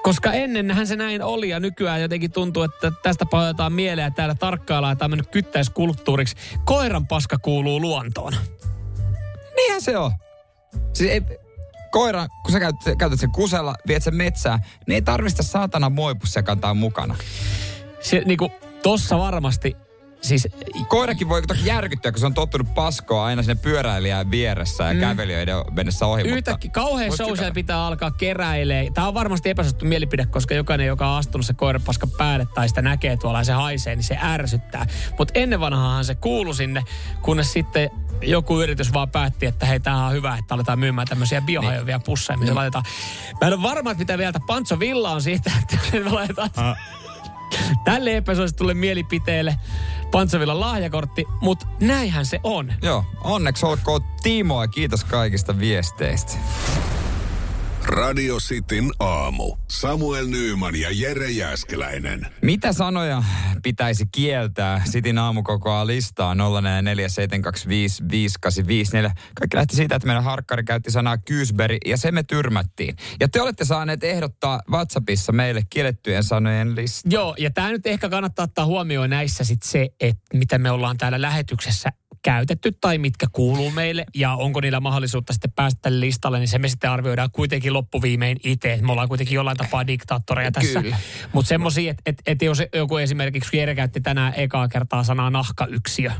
Koska ennenhän se näin oli ja nykyään jotenkin tuntuu, että tästä pahoitetaan mieleen ja täällä tarkkaillaan ja tämä on mennyt kyttäiskulttuuriksi. Koiran paska kuuluu luontoon. Niinhän se on. Siis ei, koira, kun sä käytät sen kusella, viet sen metsään, niin ei tarvista saatana moipussia kantaa mukana. Se niinku tossa varmasti. Siis koirakin voi toki järkyttyä, kun se on tottunut paskoa aina sinne pyöräilijään vieressä ja kävelijöiden mennessä ohi. Yhtäkkiä kauhean show siellä pitää alkaa keräilee. Tämä on varmasti epäsuosittu mielipide, koska jokainen, joka on astunut se koirapaskan päälle tai sitä näkee tuolla ja se haisee, niin se ärsyttää. Mutta ennen vanhahan se kuului sinne, kunnes sitten joku yritys vaan päätti, että hei, tämä on hyvä, että aletaan myymään tämmöisiä biohajoavia pusseja, mitä laitetaan. Mä en ole varma, että mitä vielä Pancho Villa on siitä, että me laitetaan tälle epäsuositulle mielipiteelle Pantsovilla lahjakortti, mutta näinhän se on. Joo, onneksi olkoon Timo ja kiitos kaikista viesteistä. Radio Cityn aamu. Samuel Nyman ja Jere Jääskeläinen. Mitä sanoja pitäisi kieltää? Cityn aamu kokoaa listaa 047255854. Kaikki lähti siitä, että meidän harkkari käytti sanaa kyysberi ja se me tyrmättiin. Ja te olette saaneet ehdottaa WhatsAppissa meille kiellettyjen sanojen listaa. Joo, ja tämä nyt ehkä kannattaa ottaa huomioon näissä sitten se, että mitä me ollaan täällä lähetyksessä käytetty tai mitkä kuuluu meille ja onko niillä mahdollisuutta sitten päästä listalle, niin se me sitten arvioidaan kuitenkin loppuviimein itse. Me ollaan kuitenkin jollain tapaa diktaattoreja tässä. Mutta semmoisia, että jos joku esimerkiksi Jere käytti tänään ekaa kertaa sanaa nahkayksiö,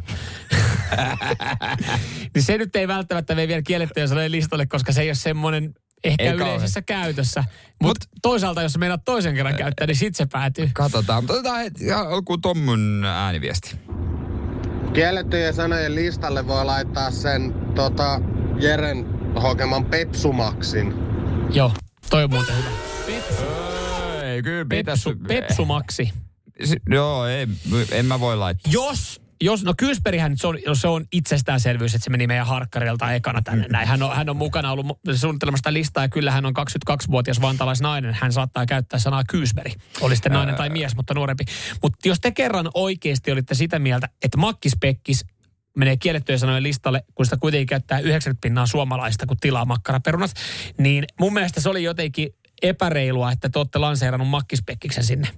niin se nyt ei välttämättä mene vielä kiellettyjä sanojen listalle, koska se ei ole semmoinen ehkä yleisessä käytössä. Mutta toisaalta, jos meinaat toisen kerran käyttää, niin sitten se päätyy. Katsotaan. Otetaan joku Tommun ääniviesti. Kiellettyjen sanojen listalle voi laittaa sen Jeren hokeman pepsumaksin. Joo, toi on muuten hyvä. Pepsu. ei kyllä pitäisi. Pepsumaksi. Joo, ei, en mä voi laittaa. Jos, no Kyysperihän se on itsestäänselvyys, että se meni meidän harkkarilta ekana tänne näin. Hän on mukana ollut suunnittelemassa listaa ja kyllä hän on 22-vuotias vantalaisnainen. Hän saattaa käyttää sanaa Kyysperi. Oli sitten nainen tai mies, mutta nuorempi. Mutta jos te kerran oikeasti olitte sitä mieltä, että makkispekkis menee kiellettyjen sanojen listalle, kun sitä kuitenkin käyttää 90% suomalaista, kun tilaa makkaraperunat, niin mun mielestä se oli jotenkin epäreilua, että te olette lanseerannut makkispekkiksen sinne.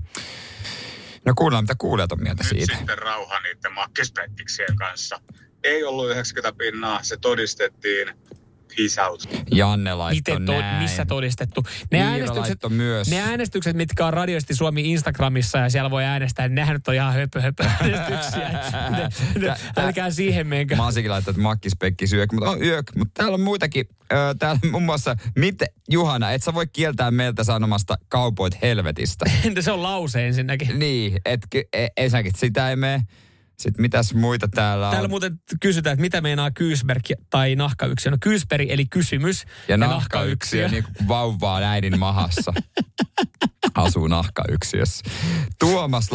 No kuullaan, mitä kuulijat on mieltä siitä. Nyt sitten rauha niiden makkispekkiksien kanssa. Ei ollut 90%, se todistettiin. Peace out. Janne laittoi näin. Missä todistettu? Ne äänestykset, mitkä on radioisesti Suomi Instagramissa ja siellä voi äänestää, nehän nyt on ihan höpö äänestyksiä. Älkää siihen menkää. Mä olisinkin laittanut, että makkispekkis yök, mutta on yök. Mutta täällä on muitakin. Täällä muun muassa, Juhana, et sä voi kieltää meiltä sanomasta kaupoit helvetistä. Entä se on lause ensinnäkin? Niin, ensinnäkin sitä ei mene. Sitten mitäs muita täällä on? Täällä muuten kysytään, että mitä meinaa Kyysberg tai nahkayksiö. No Kyysperi eli kysymys ja nahkayksiö. Niin kuin vauvaa äidin mahassa. Asuu nahkayksiössä. Tuomas,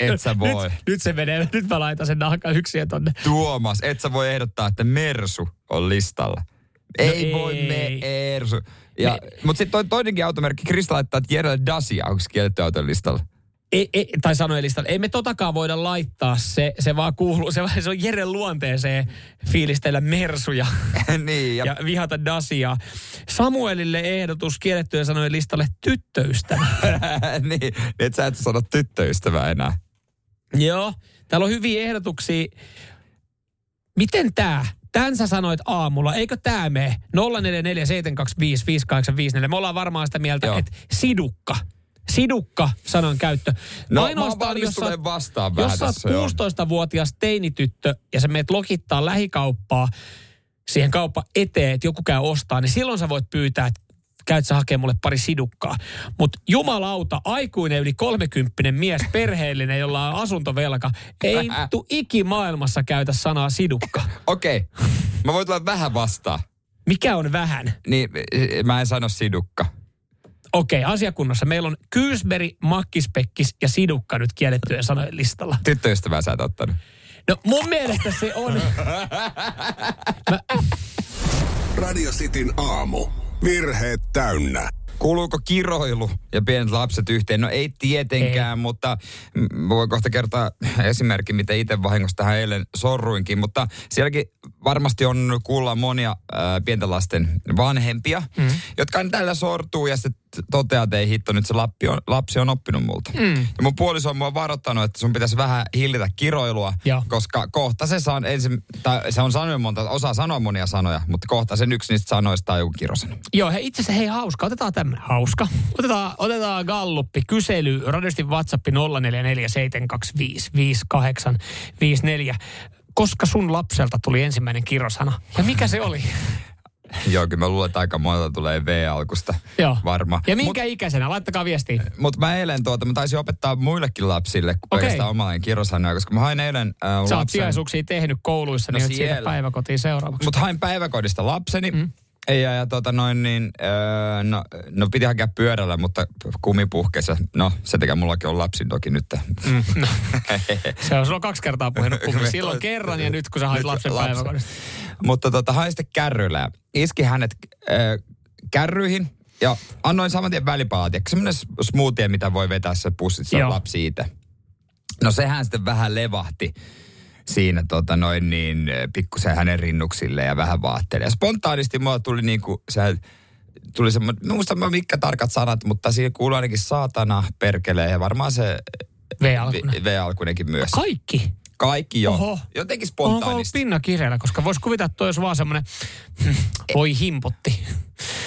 et sä voi. Nyt se menee. Nyt mä laitan sen nahkayksiö tonne. Tuomas, et sä voi ehdottaa, että Mersu on listalla. Ei voi Mersu. Mutta sitten toinenkin automerkki, Krista laittaa, että Jerelle Dacia, onko kielletty auton listalla? Tai sanoelista, ei me totakaan voida laittaa, se vaan kuuluu, se on Jeren luonteeseen fiilistellä mersuja niin, ja vihata Daciaa. Samuelille ehdotus kiellettyjen sanojen listalle tyttöystävä. Niin, et sä et sano tyttöystävää enää. Joo, täällä on hyviä ehdotuksia. Miten tää? Tän sä sanoit aamulla, eikö tää mene? 0447255854. Me ollaan varmaan sitä mieltä, että Sidukka sanan käyttö. No ainoastaan, jos sä oot 16-vuotias teinityttö ja sä meet lokittaa lähikauppaa siihen kauppa eteen, että joku käy ostaa, niin silloin sä voit pyytää, että käyt sä hakee mulle pari sidukkaa. Mutta jumalauta, aikuinen yli 30 mies, perheellinen, jolla on asuntovelka, ei tu ikimaailmassa käytä sanaa sidukka. Okei, mä voin tulla vähän vastaan. Mikä on vähän? Niin, mä en sano sidukka. Okei, asiakunnassa meillä on Kyysberi, makkispekkis ja sidukka nyt kiellettyjen sanojen listalla. Tyttöystävää sä et ottanut. No mun mielestä se on. Radio Cityn aamu. Virheet täynnä. Kuuluuko kiroilu ja pienet lapset yhteen? No ei tietenkään, mutta voin kohta kertoa esimerkki, miten itse vahingossa tähän eilen sorruinkin. Mutta sielläkin varmasti on kuulla monia pienten lasten vanhempia, jotka tällä sortuu ja sitten toteaa, että ei hitto, nyt se lapsi on oppinut multa. Ja mun puoliso on mua varoittanut, että sun pitäisi vähän hillitä kiroilua, koska kohta osaa sanoa monia sanoja, mutta kohta sen yksi niistä sanoista on joku kirosana. Joo, itse asiassa hauska, otetaan tämmöinen hauska. Otetaan galluppi, kysely, radiosti WhatsApp 0447255854. Koska sun lapselta tuli ensimmäinen kirosana? Ja mikä se oli? Joo, kyllä mä luulen, että aika monta tulee V-alkusta. Joo. Varma. Ja minkä ikäisenä? Laittakaa viestiä. Mutta mä eilen mä taisin opettaa muillekin lapsille, kun oikeastaan omalleen kirosanoja, koska mä hain eilen lapsen. Sä oot sijaisuuksia tehnyt kouluissa, niin siitä päiväkotiin seuraavaksi. Mutta hain päiväkodista lapseni. No piti hakea pyörällä, mutta kumipuhkeessa. No, sen takia mullakin on lapsi toki nyt. No. Se on 2 kertaa puhenut kummin. Silloin kerran ja nyt, kun sä hait lapsen päiväkodista. Mutta hain sitten kärryillä. Iski hänet kärryihin ja annoin saman tien välipalaa. Semmoinen smoothie, mitä voi vetää se pussissa lapsi itse. No sehän sitten vähän levahti siinä pikkusen hänen rinnuksille ja vähän vaatteli. Ja spontaanisti mulla tuli semmoinen, muista mä mitkä tarkat sanat, mutta siihen kuului ainakin saatana, perkelee ja varmaan se V-alkuinenkin myös. Kaikki joo. Oho. Jotenkin spontaanisti. Onko ollut pinna kireellä, koska vois kuvittaa, että toi olisi vaan semmoinen, voi himputti.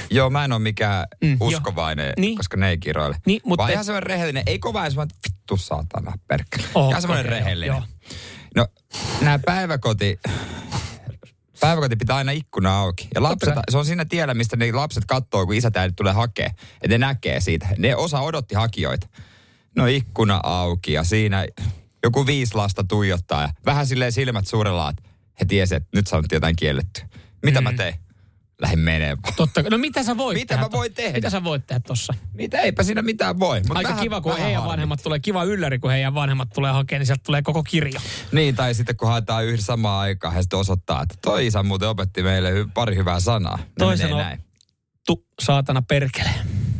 Joo, mä en ole mikään uskovainen, koska ne ei kiroile. Niin, mutta ihan semmoinen rehellinen, ei kovaa edes, vaan vittu saatana, perkele. Ihan semmoinen rehellinen. Joo. No, nämä päiväkoti pitää aina ikkuna auki. Ja lapset, se on siinä tiellä, mistä ne lapset kattoo, kun isät äidit tulee hakee. Ja ne näkee siitä. Ne osa odotti hakijoita. No ikkuna auki ja siinä joku 5 lasta tuijottaa. Ja vähän silleen silmät suurella, että he tiesivät, että nyt sanottiin jotain kiellettyä. Mitä mä tein? lähde menee. Totta, no mitä sä voit tehdä? Mitä mä voin tehdä? Mitä sä voit tehdä tossa? Mitä, eipä siinä mitään voi. Mut aika vähän, kiva, kun heidän vanhemmat tulee, kiva ylläri, kun heidän vanhemmat tulee hakemaan, niin sieltä tulee koko kirja. Niin, tai sitten kun haetaan yhdessä samaan aikaan, hän sitten osoittaa, että toi isä muuten opetti meille pari hyvää sanaa. Toisen on, tu saatana perkele.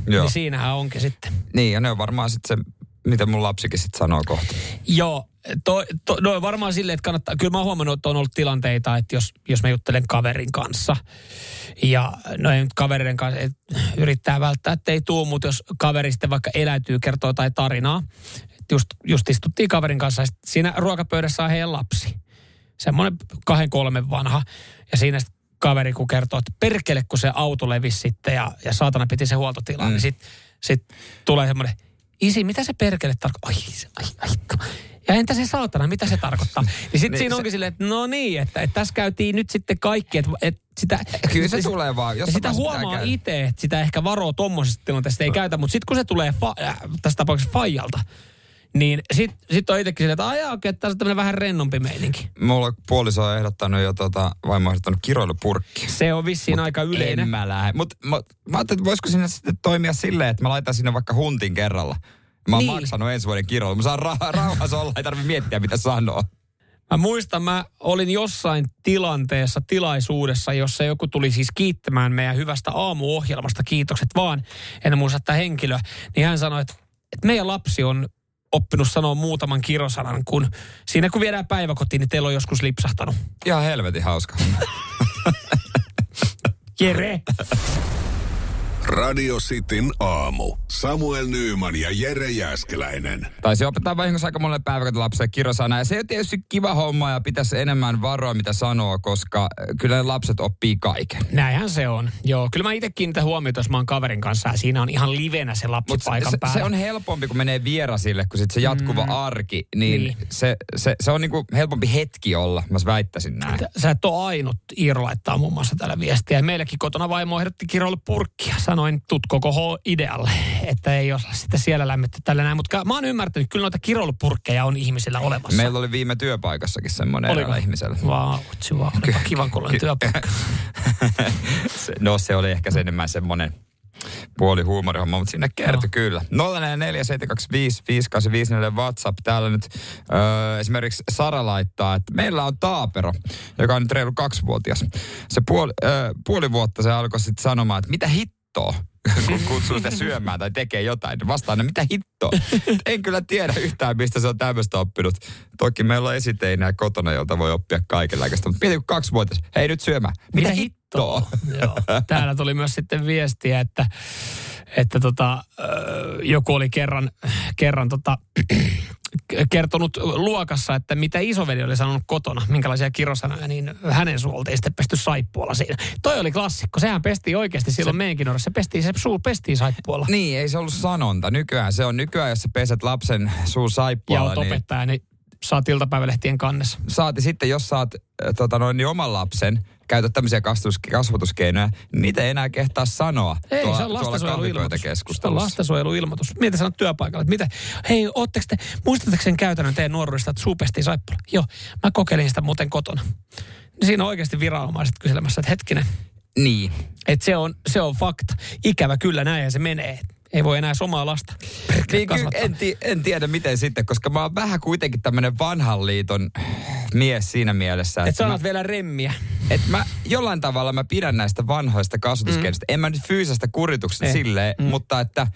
Joo. Niin siinähän onkin sitten. Niin, ja ne on varmaan sitten se, mitä mun lapsikin sitten sanoo kohta. Joo. No varmaan silleen, että kannattaa, kyllä mä oon huomannut, että on ollut tilanteita, että jos mä juttelen kaverin kanssa, ja no ei nyt kaverin kanssa, yrittää välttää, että ei tuu, mutta jos kaveri sitten vaikka eläytyy, kertoo jotain tarinaa, että just istuttiin kaverin kanssa, ja siinä ruokapöydässä on heidän lapsi, semmoinen 2-3 vanha, ja siinä sitten kaveri kun kertoo, että perkele, kun se auto levisi sitten, ja saatana piti se huoltotila, niin sit tulee semmoinen, isi, mitä se perkele tarkoittaa? Ai. Ja entä se saatana, mitä se tarkoittaa? Niin sitten siinä onkin silleen, että no niin, että tässä käytiin nyt sitten kaikki, että sitä... Kyllä se tulee vaan. Jos sitä huomaa itse, että sitä ehkä varoo tommosesta tilanteesta, ei käytä, mutta sitten kun se tulee tässä tapauksessa faijalta, niin sit on itsekin silleen, että ajaa oikein, että tässä on tämmöinen vähän rennompi meininki. Mulla puoliso on ehdottanut jo vaimo on ehdottanut kiroilupurkki. Se on vissiin mut aika yleinen. En mä lähde. Mutta mä ajattelin, että voisiko sinne sitten toimia silleen, että mä laitan sinne vaikka huntin kerralla. Mä oon maksanut ensi vuoden kiroilla. Mä saan rauhassa olla, ei tarvitse miettiä mitä sanoo. Mä muistan, mä olin jossain tilaisuudessa, jossa joku tuli siis kiittämään meidän hyvästä aamuohjelmasta. Kiitokset vaan, en muista tätä henkilöä. Niin hän sanoi, että meidän lapsi on oppinut sanoa muutaman kirosanan, kun siinä kun viedään päiväkotiin, niin teillä on joskus lipsahtanut. Ihan helvetin hauska. Jere! Radio Cityn aamu. Samuel Nyman ja Jere Jääskeläinen. Taisi opettaa vahingossa aika monelle päiväkotilapselle kirosana. Ja se on tietysti kiva homma ja pitäisi enemmän varoa, mitä sanoo, koska kyllä lapset oppii kaiken. Näinhän se on. Joo, kyllä mä itse kiinnitän huomiota, jos mä oon kaverin kanssa. Siinä on ihan livenä se lapsi paikan päällä. Se on helpompi, kun menee vierasille, kun sitten se jatkuva arki. Niin. Se on niinku helpompi hetki olla, mä väittäisin näin. Sä et ole ainut. Iiro laittaa muun muassa tällä viestiä. Meilläkin kotona vaimo ehdotti kiroille purkkia. Noin tut koko idealle, että ei ole sitä siellä lämmittä tällä näin. Mutta mä oon ymmärtänyt, kyllä noita kiroilupurkkeja on ihmisillä olemassa. Meillä oli viime työpaikassakin semmoinen eräällä ihmisellä. Vau, wow, olipa kivan kuuloinen työpaikka. No se oli ehkä se enemmän semmoinen puoli huumorihomma, mutta sinne kertoi kyllä. 047255854 WhatsApp. Täällä nyt esimerkiksi Sara laittaa, että meillä on Taapero, joka on nyt reilu 2-vuotias. Se puoli vuotta se alkoi sitten sanomaan, että mitä kun kutsuu sitä syömään tai tekee jotain. Vastaan, mitä hittoa? En kyllä tiedä yhtään, mistä se on tämmöistä oppinut. Toki meillä on esiteinä kotona, jolta voi oppia kaikenlaista. Mutta mieti, kun 2-vuotias. Hei, nyt syömään. Mitä hittoa? Joo. Täällä tuli myös sitten viestiä, että joku oli kerran kertonut luokassa, että mitä isoveli oli sanonut kotona, minkälaisia kirosanoja, niin hänen suolta ei sitten pesty Saippualla siinä. Toi oli klassikko, sehän pestiin oikeasti silloin meidänkin nuorissa, se pestiin Saippualla. Niin, ei se ollut sanonta, nykyään jos sä peset lapsen suu Saippualla. Ja oot opettaja, niin saat iltapäivälehtien kannessa. Saati sitten, jos saat niin oman lapsen, käytä tämmöisiä kasvatuskeinoja, niitä ei enää kehtaa sanoa. Ei, se on lastensuojeluilmoitus. Se on lastensuojeluilmoitus. Mietin sanoa työpaikalla, että mitä? Hei, muistatteko sen käytännön teidän nuoruudesta, että suu pestiin Saippualla? Joo, mä kokeilin sitä muuten kotona. Siinä on oikeasti viranomaiset kyselemässä, että hetkinen. Niin. Että se on fakta. Ikävä kyllä näin ja se menee. Ei voi enää omaa lasta kasvattaa. En tiedä miten sitten, koska mä oon vähän kuitenkin tämmönen vanhan liiton mies siinä mielessä. Että sä annat vielä remmiä. Että mä jollain tavalla mä pidän näistä vanhoista kasvatuskeinoista. En mä nyt fyysisestä kurituksesta silleen, mutta että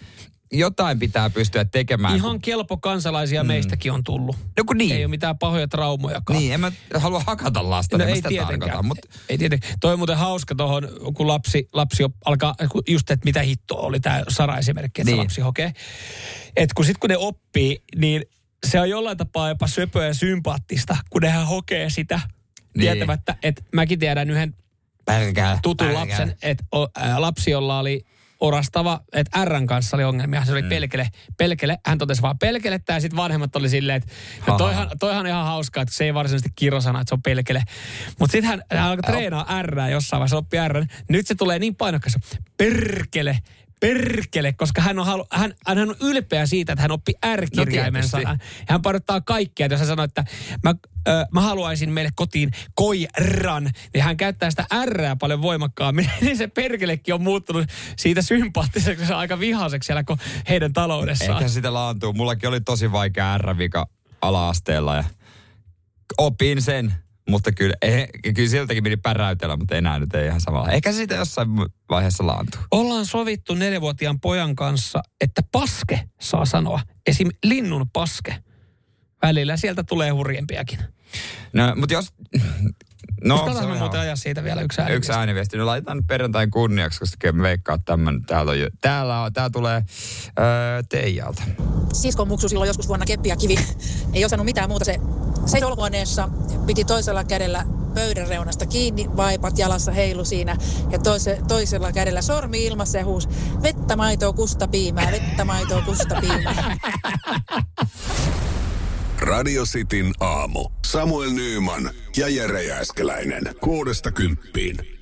jotain pitää pystyä tekemään. Ihan kelpo kansalaisia meistäkin on tullut. No kun niin. Ei ole mitään pahoja traumojakaan. Niin, en mä halua hakata lasta, niin ei sitä tarkoita. Mutta... Ei tietenkään. Toi on muuten hauska tohon, kun lapsi alkaa, just että mitä hittoa oli tää Sara esimerkki, että niin. Lapsi hokee. Että kun sit kun ne oppii, niin se on jollain tapaa jopa söpöä ja sympaattista, kun nehän hokee sitä. Niin. Tietämättä, että mäkin tiedän yhden tutun lapsen, että lapsi, jolla oli orastava, että R:n kanssa oli ongelmia. Se oli pelkele. Hän totesi vaan pelkelettä ja sitten vanhemmat oli silleen, että no toihan on ihan hauskaa, että se ei varsinaisesti kirosana, että se on pelkele. Mutta sitten hän alkoi treenaa R:ää jossain vaiheessa, oppi R:n. Nyt se tulee niin painokkaassa. Perkele. Perkele, koska hän on ylpeä siitä, että hän oppi R-kirjaimensa. No hän painottaa kaikkea, että jos hän sanoo, että mä haluaisin meille kotiin koiran, niin hän käyttää sitä R-ää paljon voimakkaammin. Niin se perkelekin on muuttunut siitä sympaattiseksi aika vihaseksi siellä heidän taloudessaan. Ehkä sitä laantuu. Mullakin oli tosi vaikea R-vika ala-asteella ja opin sen. Mutta kyllä siltäkin meni päräytellä, mutta enää nyt ei ihan samalla. Eikä se sitä jossain vaiheessa laantuu. Ollaan sovittu 4-vuotiaan pojan kanssa, että paske saa sanoa. Esim. Linnun paske. Välillä sieltä tulee hurjempiakin. No, mutta jos... No, katsotaan me muuten ajaa siitä vielä yksi ääniviesti. Yksi ääniviesti. No laitetaan nyt perjantain kunniaksi, koska me veikkaan tämmöinen. Tää tulee Teijalta. Siskon muksu silloin joskus vuonna keppi ja kivi. Ei osannut mitään muuta. Se seidolhuoneessa piti toisella kädellä pöydän reunasta kiinni, vaipat jalassa heilu siinä. Ja toisella kädellä sormi ilmassa ja huusi, vettä maitoa kusta piimää, vettä maitoa kusta piimää. Radio Cityn aamu. Samuel Nyman ja Jere Jääskeläinen 6–10.